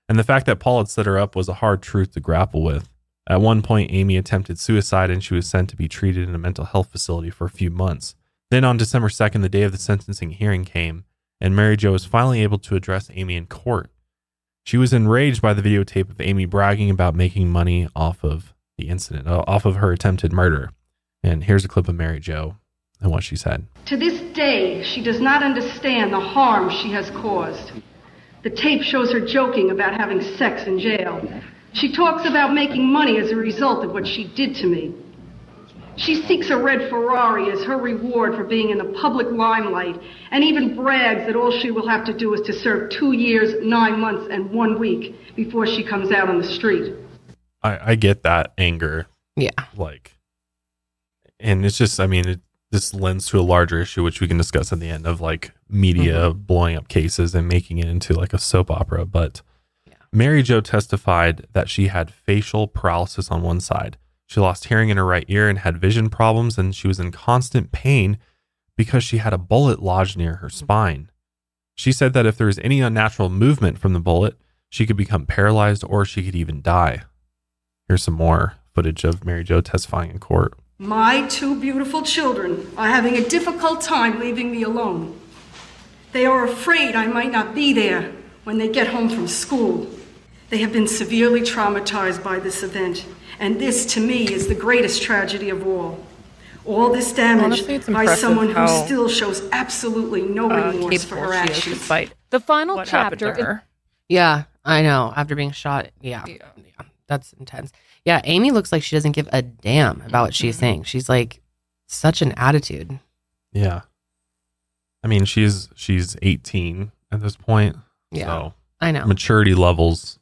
And the fact that Paul had set her up was a hard truth to grapple with. At one point, Amy attempted suicide, and she was sent to be treated in a mental health facility for a few months. Then on December 2nd, the day of the sentencing hearing came, and Mary Jo was finally able to address Amy in court. She was enraged by the videotape of Amy bragging about making money off of the incident, off of her attempted murder. And here's a clip of Mary Jo and what she said. "To this day, she does not understand the harm she has caused. The tape shows her joking about having sex in jail. She talks about making money as a result of what she did to me. She seeks a red Ferrari as her reward for being in the public limelight, and even brags that all she will have to do is to serve 2 years, 9 months, and 1 week before she comes out on the street." I get that anger. Yeah. Like, and it's just, I mean, this lends to a larger issue, which we can discuss at the end, of like media blowing up cases and making it into like a soap opera. But Mary Jo testified that she had facial paralysis on one side. She lost hearing in her right ear and had vision problems, and she was in constant pain because she had a bullet lodged near her spine. She said that if there was any unnatural movement from the bullet, she could become paralyzed or she could even die. Here's some more footage of Mary Jo testifying in court. "My two beautiful children are having a difficult time leaving me alone. They are afraid I might not be there when they get home from school. They have been severely traumatized by this event, and this, to me, is the greatest tragedy of all. All this damage by someone who still shows absolutely no remorse for her actions." The final chapter. Yeah, I know. After being shot. Yeah. that's intense. Yeah, Amy looks like she doesn't give a damn about what she's saying. She's like such an attitude. Yeah. I mean, she's 18 at this point. Yeah, so I know. Maturity levels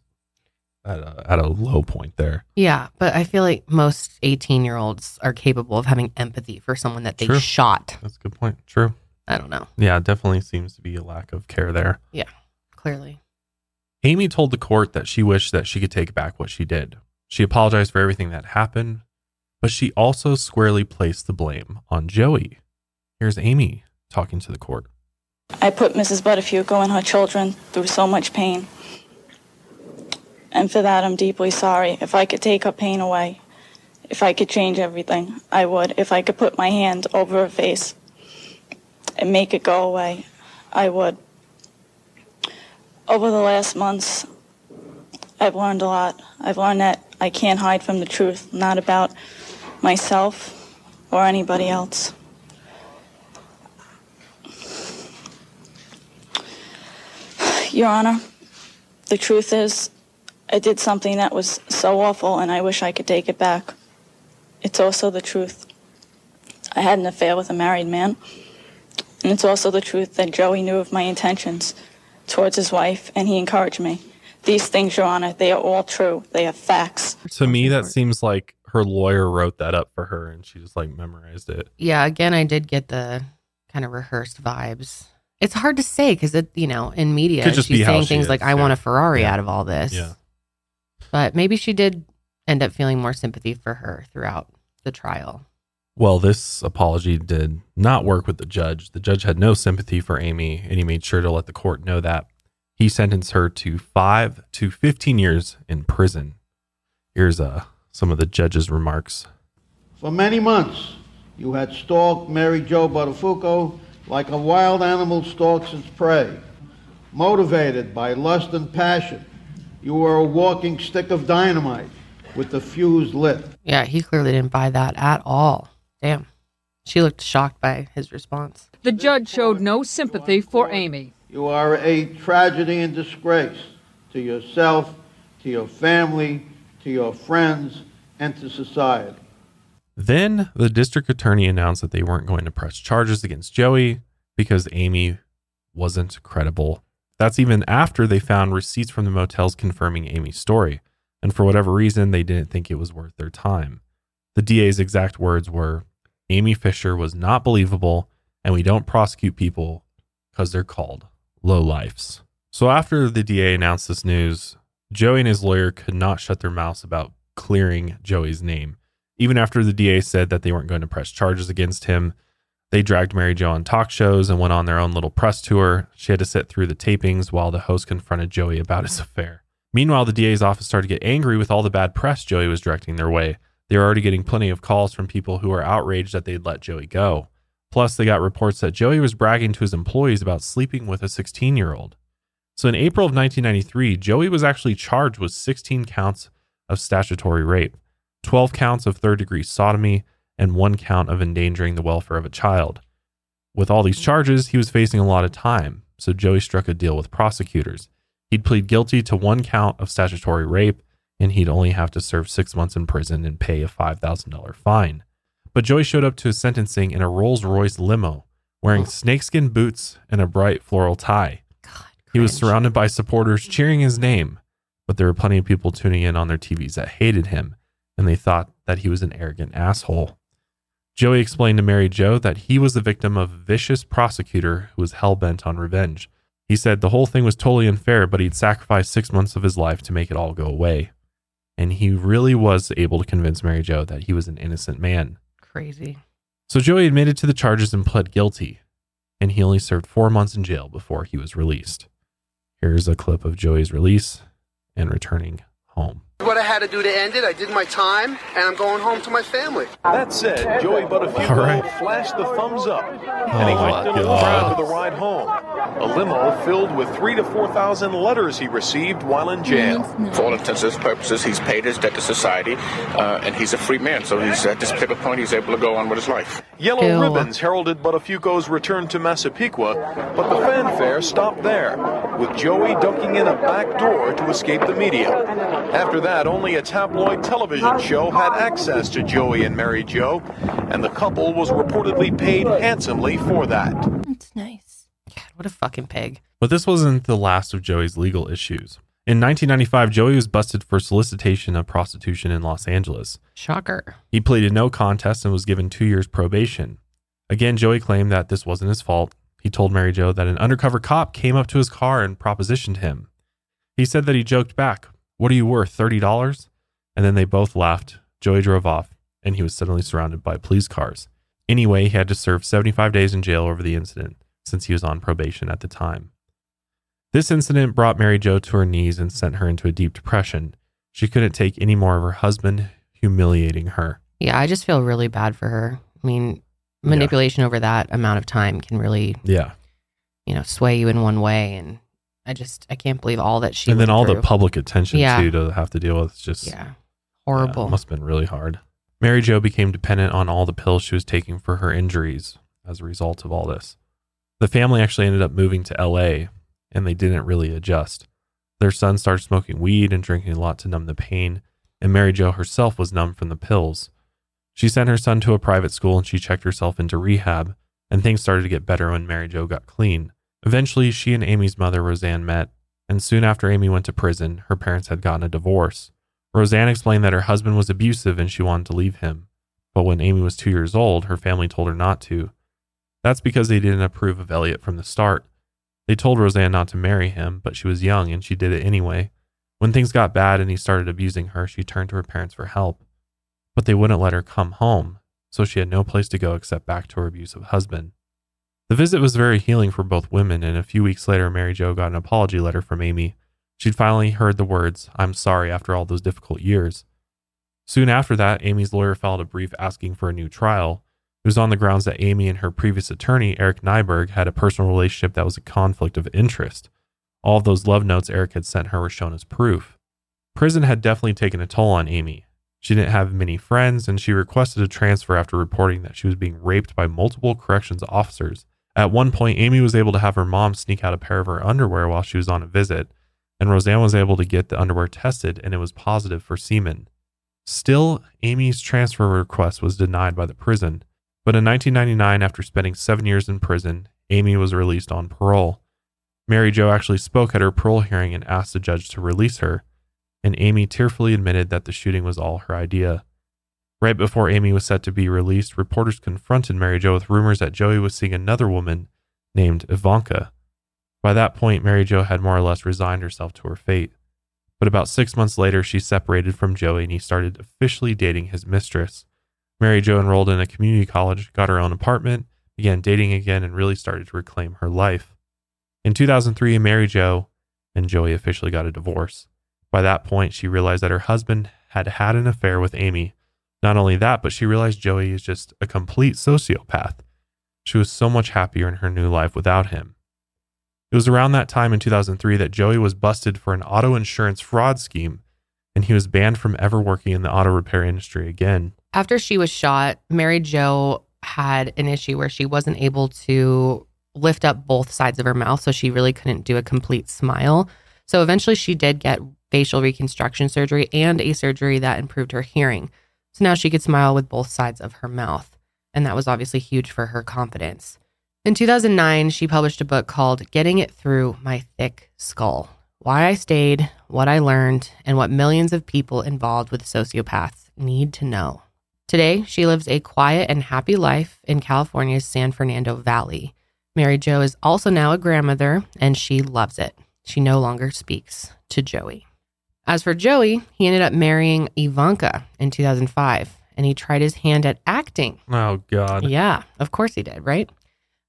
at a low point there. Yeah, but I feel like most 18-year-olds are capable of having empathy for someone that they shot. That's a good point. True. I don't know. Yeah, definitely seems to be a lack of care there. Yeah, clearly. Amy told the court that she wished that she could take back what she did. She apologized for everything that happened, but she also squarely placed the blame on Joey. Here's Amy talking to the court. I put Mrs. Buttafuoco and her children through so much pain. And for that, I'm deeply sorry. If I could take her pain away, if I could change everything, I would. If I could put my hand over her face and make it go away, I would. Over the last months, I've learned a lot. I've learned that I can't hide from the truth, not about myself or anybody else. Your Honor, the truth is, I did something that was so awful, and I wish I could take it back. It's also the truth. I had an affair with a married man, and it's also the truth that Joey knew of my intentions towards his wife, and he encouraged me. These things, Your Honor, they are all true. They are facts. To me, that seems like her lawyer wrote that up for her, and she just, like, memorized it. Yeah, again, I did get the kind of rehearsed vibes. It's hard to say because, you know, in media, she's saying things like, I want a Ferrari out of all this. Yeah. But maybe she did end up feeling more sympathy for her throughout the trial. Well, this apology did not work with the judge. The judge had no sympathy for Amy, and he made sure to let the court know that. He sentenced her to 5 to 15 years in prison. Here's some of the judge's remarks. For many months, you had stalked Mary Jo Buttafuoco like a wild animal stalks its prey. Motivated by lust and passion, you were a walking stick of dynamite with the fuse lit. Yeah, he clearly didn't buy that at all. Damn. She looked shocked by his response. The judge showed no sympathy for Amy. You are a tragedy and disgrace to yourself, to your family, to your friends, and to society. Then the district attorney announced that they weren't going to press charges against Joey because Amy wasn't credible. That's even after they found receipts from the motels confirming Amy's story. And for whatever reason, they didn't think it was worth their time. The DA's exact words were, Amy Fisher was not believable, and we don't prosecute people because they're called lowlifes. So after the DA announced this news, Joey and his lawyer could not shut their mouths about clearing Joey's name. Even after the DA said that they weren't going to press charges against him, they dragged Mary Jo on talk shows and went on their own little press tour. She had to sit through the tapings while the host confronted Joey about his affair. Meanwhile, the DA's office started to get angry with all the bad press Joey was directing their way. They were already getting plenty of calls from people who were outraged that they'd let Joey go. Plus, they got reports that Joey was bragging to his employees about sleeping with a 16-year-old. So in April of 1993, Joey was actually charged with 16 counts of statutory rape, 12 counts of third-degree sodomy, and 1 count of endangering the welfare of a child. With all these charges, he was facing a lot of time, so Joey struck a deal with prosecutors. He'd plead guilty to 1 count of statutory rape, and he'd only have to serve 6 months in prison and pay a $5,000 fine. But Joey showed up to his sentencing in a Rolls-Royce limo, wearing snakeskin boots and a bright floral tie. He was surrounded by supporters cheering his name, but there were plenty of people tuning in on their TVs that hated him, and they thought that he was an arrogant asshole. Joey explained to Mary Jo that he was the victim of a vicious prosecutor who was hell-bent on revenge. He said the whole thing was totally unfair, but he'd sacrificed 6 months of his life to make it all go away. And he really was able to convince Mary Jo that he was an innocent man. Crazy. So Joey admitted to the charges and pled guilty, and he only served 4 months in jail before he was released. Here's a clip of Joey's release and returning home. What I had to do to end it, I did my time, and I'm going home to my family. That said, Joey Buttafuoco flashed the thumbs up, and he hopped into the crowd for the ride home. A limo filled with 3,000 to 4,000 letters he received while in jail. For all intents and purposes, he's paid his debt to society, and he's a free man. So he's at this pivot point, he's able to go on with his life. Yellow ribbons heralded Buttafuoco's return to Massapequa, but the fanfare stopped there, with Joey ducking in a back door to escape the media. After that, that, only a tabloid television show had access to Joey and Mary Jo, and the couple was reportedly paid handsomely for that. That's nice. God, what a fucking pig. But this wasn't the last of Joey's legal issues. In 1995, Joey was busted for solicitation of prostitution in Los Angeles. Shocker. He pleaded no contest and was given 2 years probation. Again, Joey claimed that this wasn't his fault. He told Mary Jo that an undercover cop came up to his car and propositioned him. He said that he joked back, "What are you worth, $30? And then they both laughed. Joey drove off, and he was suddenly surrounded by police cars. Anyway, he had to serve 75 days in jail over the incident, since he was on probation at the time. This incident brought Mary Jo to her knees and sent her into a deep depression. She couldn't take any more of her husband humiliating her. Yeah, I just feel really bad for her. I mean, manipulation over that amount of time can really, sway you in one way. And I can't believe all that she. And then all the public attention too to have to deal with. It's just horrible. It must have been really hard. Mary Jo became dependent on all the pills she was taking for her injuries as a result of all this. The family actually ended up moving to L.A., and they didn't really adjust. Their son started smoking weed and drinking a lot to numb the pain, and Mary Jo herself was numb from the pills. She sent her son to a private school and she checked herself into rehab, and things started to get better when Mary Jo got clean. Eventually, she and Amy's mother, Roseanne, met, and soon after Amy went to prison, her parents had gotten a divorce. Roseanne explained that her husband was abusive and she wanted to leave him, but when Amy was 2 years old, her family told her not to. That's because they didn't approve of Elliot from the start. They told Roseanne not to marry him, but she was young and she did it anyway. When things got bad and he started abusing her, she turned to her parents for help, but they wouldn't let her come home, so she had no place to go except back to her abusive husband. The visit was very healing for both women, and a few weeks later, Mary Jo got an apology letter from Amy. She'd finally heard the words, "I'm sorry after all those difficult years." Soon after that, Amy's lawyer filed a brief asking for a new trial. It was on the grounds that Amy and her previous attorney, Eric Nyberg, had a personal relationship that was a conflict of interest. All of those love notes Eric had sent her were shown as proof. Prison had definitely taken a toll on Amy. She didn't have many friends, and she requested a transfer after reporting that she was being raped by multiple corrections officers. At one point, Amy was able to have her mom sneak out a pair of her underwear while she was on a visit, and Roseanne was able to get the underwear tested, and it was positive for semen. Still, Amy's transfer request was denied by the prison. But in 1999, after spending 7 years in prison, Amy was released on parole. Mary Jo actually spoke at her parole hearing and asked the judge to release her, and Amy tearfully admitted that the shooting was all her idea. Right before Amy was set to be released, reporters confronted Mary Jo with rumors that Joey was seeing another woman named Ivanka. By that point, Mary Jo had more or less resigned herself to her fate. But about 6 months later, she separated from Joey and he started officially dating his mistress. Mary Jo enrolled in a community college, got her own apartment, began dating again, and really started to reclaim her life. In 2003, Mary Jo and Joey officially got a divorce. By that point, she realized that her husband had had an affair with Amy. Not only that, but she realized Joey is just a complete sociopath. She was so much happier in her new life without him. It was around that time in 2003 that Joey was busted for an auto insurance fraud scheme, and he was banned from ever working in the auto repair industry again. After she was shot, Mary Jo had an issue where she wasn't able to lift up both sides of her mouth, so she really couldn't do a complete smile. So eventually she did get facial reconstruction surgery and a surgery that improved her hearing. So now she could smile with both sides of her mouth, and that was obviously huge for her confidence. In 2009, she published a book called Getting It Through My Thick Skull: Why I Stayed, What I Learned, and What Millions of People Involved with Sociopaths Need to Know. Today, she lives a quiet and happy life in California's San Fernando Valley. Mary Jo is also now a grandmother, and she loves it. She no longer speaks to Joey. As for Joey, he ended up marrying Ivanka in 2005, and he tried his hand at acting. Oh, God. Yeah, of course he did, right?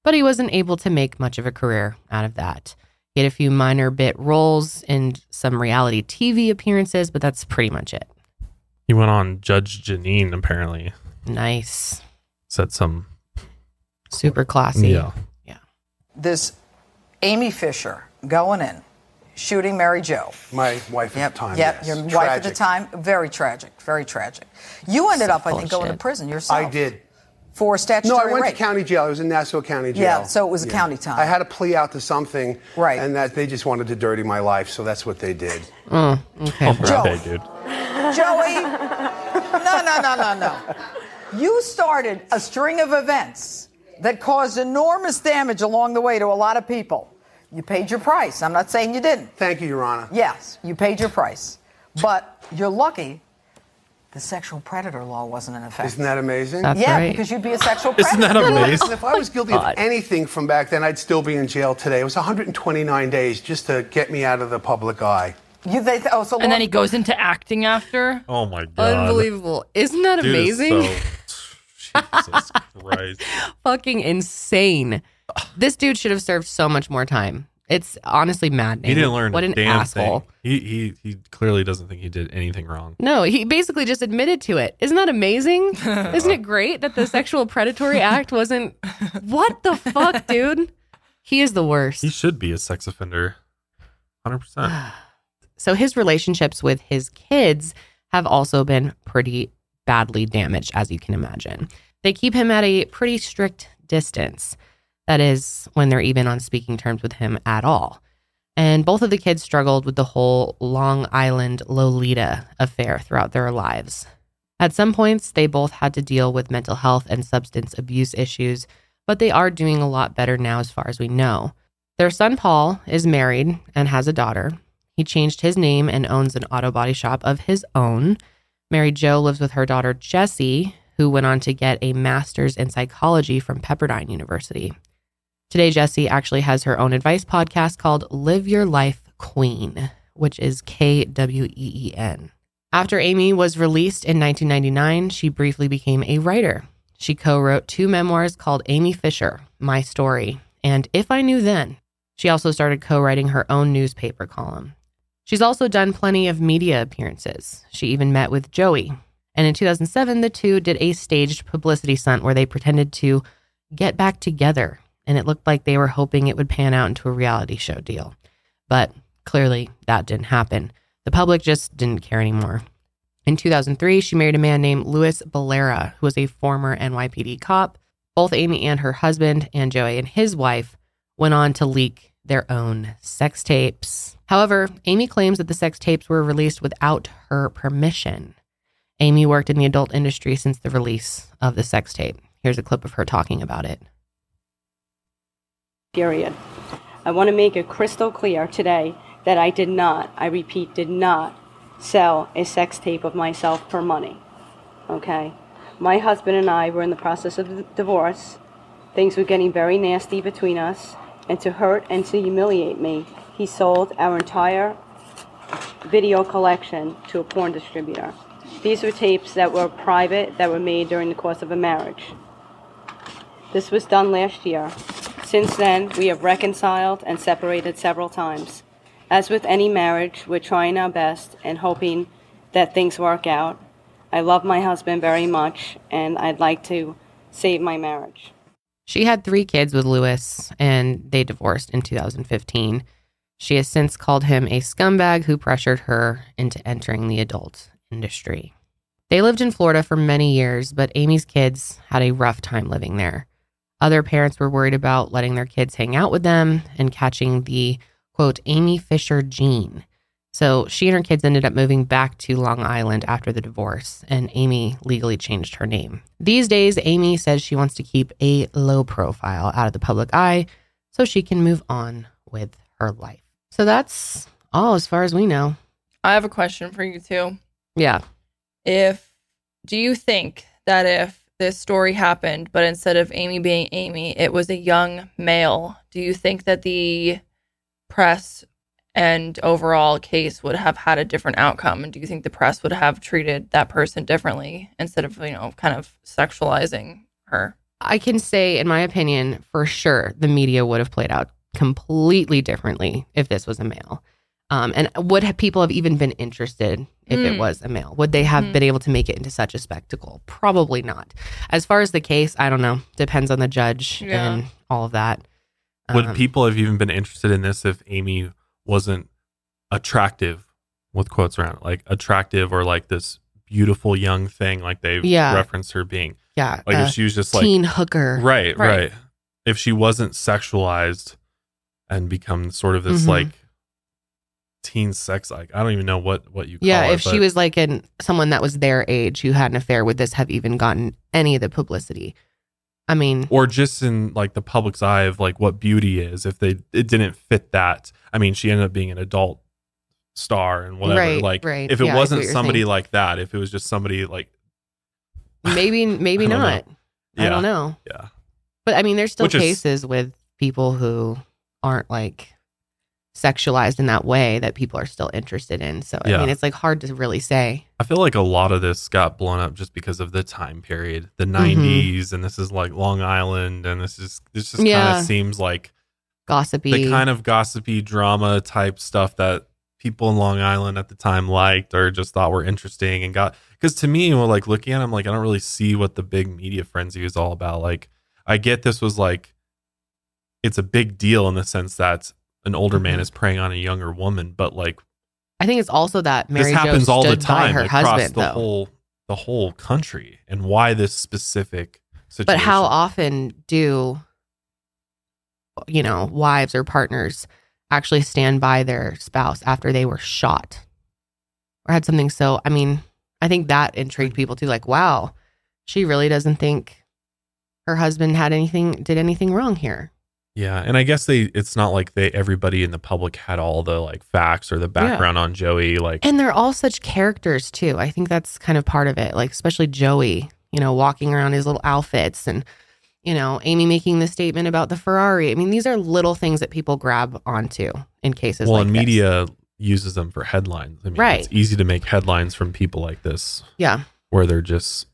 But he wasn't able to make much of a career out of that. He had a few minor bit roles and some reality TV appearances, but that's pretty much it. He went on Judge Jeanine, apparently. Nice. Said some... super classy. Yeah. This Amy Fisher going in, shooting Mary Jo. My wife at the time. Yep, yes. Your tragic wife at the time. Very tragic. You ended up, I think, going to prison yourself. I did. for statutory rape? No, I went to county jail. I was in Nassau County Jail. Yeah, so it was a county time. I had to plea out to something, right? And that they just wanted to dirty my life, so that's what they did. Okay. Joey, no. You started a string of events that caused enormous damage along the way to a lot of people. You paid your price. I'm not saying you didn't. Thank you, Your Honor. Yes, you paid your price. But you're lucky the sexual predator law wasn't in effect. Isn't that amazing? That's right. Because you'd be a sexual predator. Isn't that amazing? If I was guilty of anything from back then, I'd still be in jail today. It was 129 days just to get me out of the public eye. And then he goes into acting after? Oh, my God. Unbelievable. Isn't that amazing? Dude is so, Jesus Christ. Fucking insane. This dude should have served so much more time. It's honestly maddening. He didn't learn what a damn asshole. Thing. He clearly doesn't think he did anything wrong. No, he basically just admitted to it. Isn't that amazing? Isn't it great that the sexual predatory act wasn't... What the fuck, dude? He is the worst. He should be a sex offender. 100%. So his relationships with his kids have also been pretty badly damaged, as you can imagine. They keep him at a pretty strict distance. That is, when they're even on speaking terms with him at all. And both of the kids struggled with the whole Long Island Lolita affair throughout their lives. At some points, they both had to deal with mental health and substance abuse issues, but they are doing a lot better now as far as we know. Their son, Paul, is married and has a daughter. He changed his name and owns an auto body shop of his own. Mary Jo lives with her daughter, Jessie, who went on to get a master's in psychology from Pepperdine University. Today, Jessie actually has her own advice podcast called Live Your Life, Queen, which is Kween. After Amy was released in 1999, she briefly became a writer. She co-wrote two memoirs called Amy Fisher, My Story, and If I Knew Then. She also started co-writing her own newspaper column. She's also done plenty of media appearances. She even met with Joey. And in 2007, the two did a staged publicity stunt where they pretended to get back together. And it looked like they were hoping it would pan out into a reality show deal. But clearly that didn't happen. The public just didn't care anymore. In 2003, she married a man named Louis Belera, who was a former NYPD cop. Both Amy and her husband and Joey and his wife went on to leak their own sex tapes. However, Amy claims that the sex tapes were released without her permission. Amy worked in the adult industry since the release of the sex tape. Here's a clip of her talking about it. Period. I want to make it crystal clear today that I did not, I repeat, did not sell a sex tape of myself for money. Okay? My husband and I were in the process of divorce. Things were getting very nasty between us, and to hurt and to humiliate me, he sold our entire video collection to a porn distributor. These were tapes that were private, that were made during the course of a marriage. This was done last year. Since then, we have reconciled and separated several times. As with any marriage, we're trying our best and hoping that things work out. I love my husband very much, and I'd like to save my marriage. She had three kids with Louis, and they divorced in 2015. She has since called him a scumbag who pressured her into entering the adult industry. They lived in Florida for many years, but Amy's kids had a rough time living there. Other parents were worried about letting their kids hang out with them and catching the, quote, Amy Fisher gene. So she and her kids ended up moving back to Long Island after the divorce, and Amy legally changed her name. These days, Amy says she wants to keep a low profile out of the public eye so she can move on with her life. So that's all as far as we know. I have a question for you, too. Yeah. Do you think that if this story happened, but instead of Amy being Amy, it was a young male, do you think that the press and overall case would have had a different outcome? And do you think the press would have treated that person differently instead of, you know, kind of sexualizing her? I can say, in my opinion, for sure, the media would have played out completely differently if this was a male. And would people have even been interested if it was a male? Would they have been able to make it into such a spectacle? Probably not. As far as the case, I don't know. Depends on the judge and all of that. Would people have even been interested in this if Amy wasn't attractive, with quotes around it, like attractive or like this beautiful young thing like they referenced her being? Yeah. Like if she was just teen hooker. Right, right. Right. If she wasn't sexualized and become sort of this like teen sex, like I don't even know what you call it. Yeah, if she was like someone that was their age who had an affair, would this have even gotten any of the publicity? I mean, or just in like the public's eye of like what beauty is, if it didn't fit that. I mean, she ended up being an adult star and whatever. Right, like right. If it wasn't somebody saying. Like that, if it was just somebody like maybe I not. Yeah. I don't know. Yeah. But I mean, there's still cases with people who aren't like sexualized in that way that people are still interested in. So I mean, it's like hard to really say. I feel like a lot of this got blown up just because of the time period, the 90s, and this is like Long Island, and this just kind of seems like gossipy, the kind of gossipy drama type stuff that people in Long Island at the time liked or just thought were interesting and got. Because to me, when like looking at them, like I don't really see what the big media frenzy was all about. Like I get this was like, it's a big deal in the sense that an older man is preying on a younger woman, but like I think it's also that Mary Jo happens all the time her across husband, the whole country, and why this specific situation. But how often do wives or partners actually stand by their spouse after they were shot or had something? So I mean, I think that intrigued people too. Like, wow, she really doesn't think her husband did anything wrong here. Yeah, and I guess it's not like everybody in the public had all the like facts or the background on Joey. Like, and they're all such characters too. I think that's kind of part of it. Like, especially Joey, walking around his little outfits, and Amy making the statement about the Ferrari. I mean, these are little things that people grab onto in cases. Well, like, and media uses them for headlines. I mean, it's easy to make headlines from people like this. Yeah, where they're just.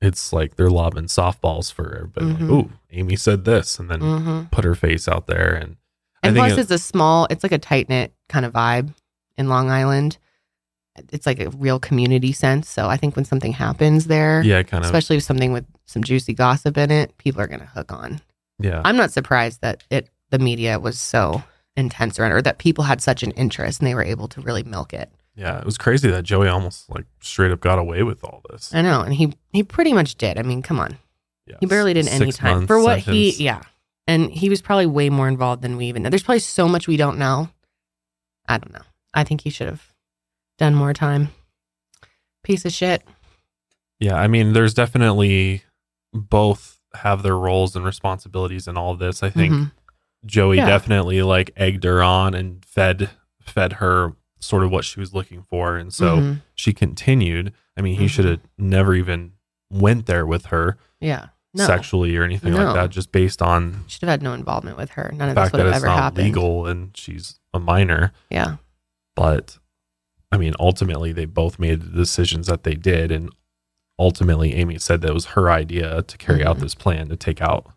It's like they're lobbing softballs for everybody. Mm-hmm. Like, ooh, Amy said this, and then put her face out there. And I think plus it's like a tight-knit kind of vibe in Long Island. It's like a real community sense. So I think when something happens there, especially with something with some juicy gossip in it, people are going to hook on. Yeah. I'm not surprised that the media was so intense around it, or that people had such an interest and they were able to really milk it. Yeah, it was crazy that Joey almost like straight up got away with all this. I know, and he pretty much did. I mean, come on. Yes. He barely did any time for what sentence. And he was probably way more involved than we even know. There's probably so much we don't know. I don't know. I think he should have done more time. Piece of shit. Yeah, I mean, there's definitely both have their roles and responsibilities in all this. I think Joey definitely like egged her on and fed her sort of what she was looking for, and so she continued. I mean, he should have never even went there with her sexually or anything like that, just based on should have had no involvement with her. None of this would have ever happened. Legal, and she's a minor. Yeah, but I mean, ultimately they both made the decisions that they did, and ultimately Amy said that it was her idea to carry out this plan to take out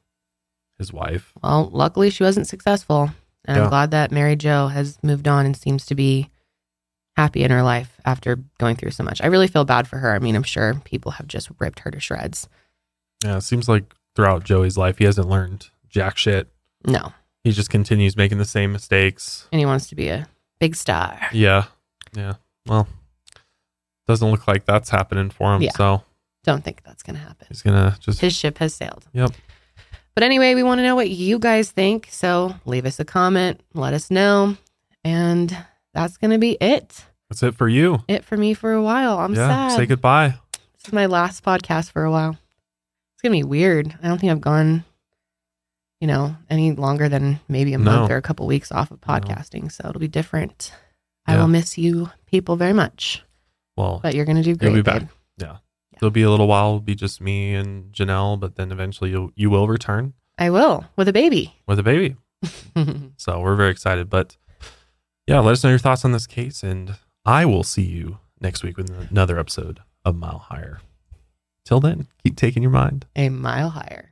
his wife. Well, luckily she wasn't successful, and I'm glad that Mary Jo has moved on and seems to be happy in her life after going through so much. I really feel bad for her. I mean, I'm sure people have just ripped her to shreds. Yeah, it seems like throughout Joey's life, he hasn't learned jack shit. No. He just continues making the same mistakes. And he wants to be a big star. Yeah. Yeah. Well, doesn't look like that's happening for him. Yeah. So don't think that's going to happen. He's going to just... His ship has sailed. Yep. But anyway, we want to know what you guys think. So leave us a comment. Let us know. And... that's going to be it. That's it for you. It for me for a while. I'm sad. Say goodbye. This is my last podcast for a while. It's going to be weird. I don't think I've gone, any longer than maybe a month or a couple weeks off of podcasting. No. So it'll be different. Yeah. I will miss you people very much. Well, but you're going to do great. You'll be babe. Back. Yeah. It'll be a little while. It'll be just me and Janelle, but then eventually you will return. I will. With a baby. With a baby. So we're very excited, but yeah, let us know your thoughts on this case, and I will see you next week with another episode of Mile Higher. Till then, keep taking your mind a mile higher.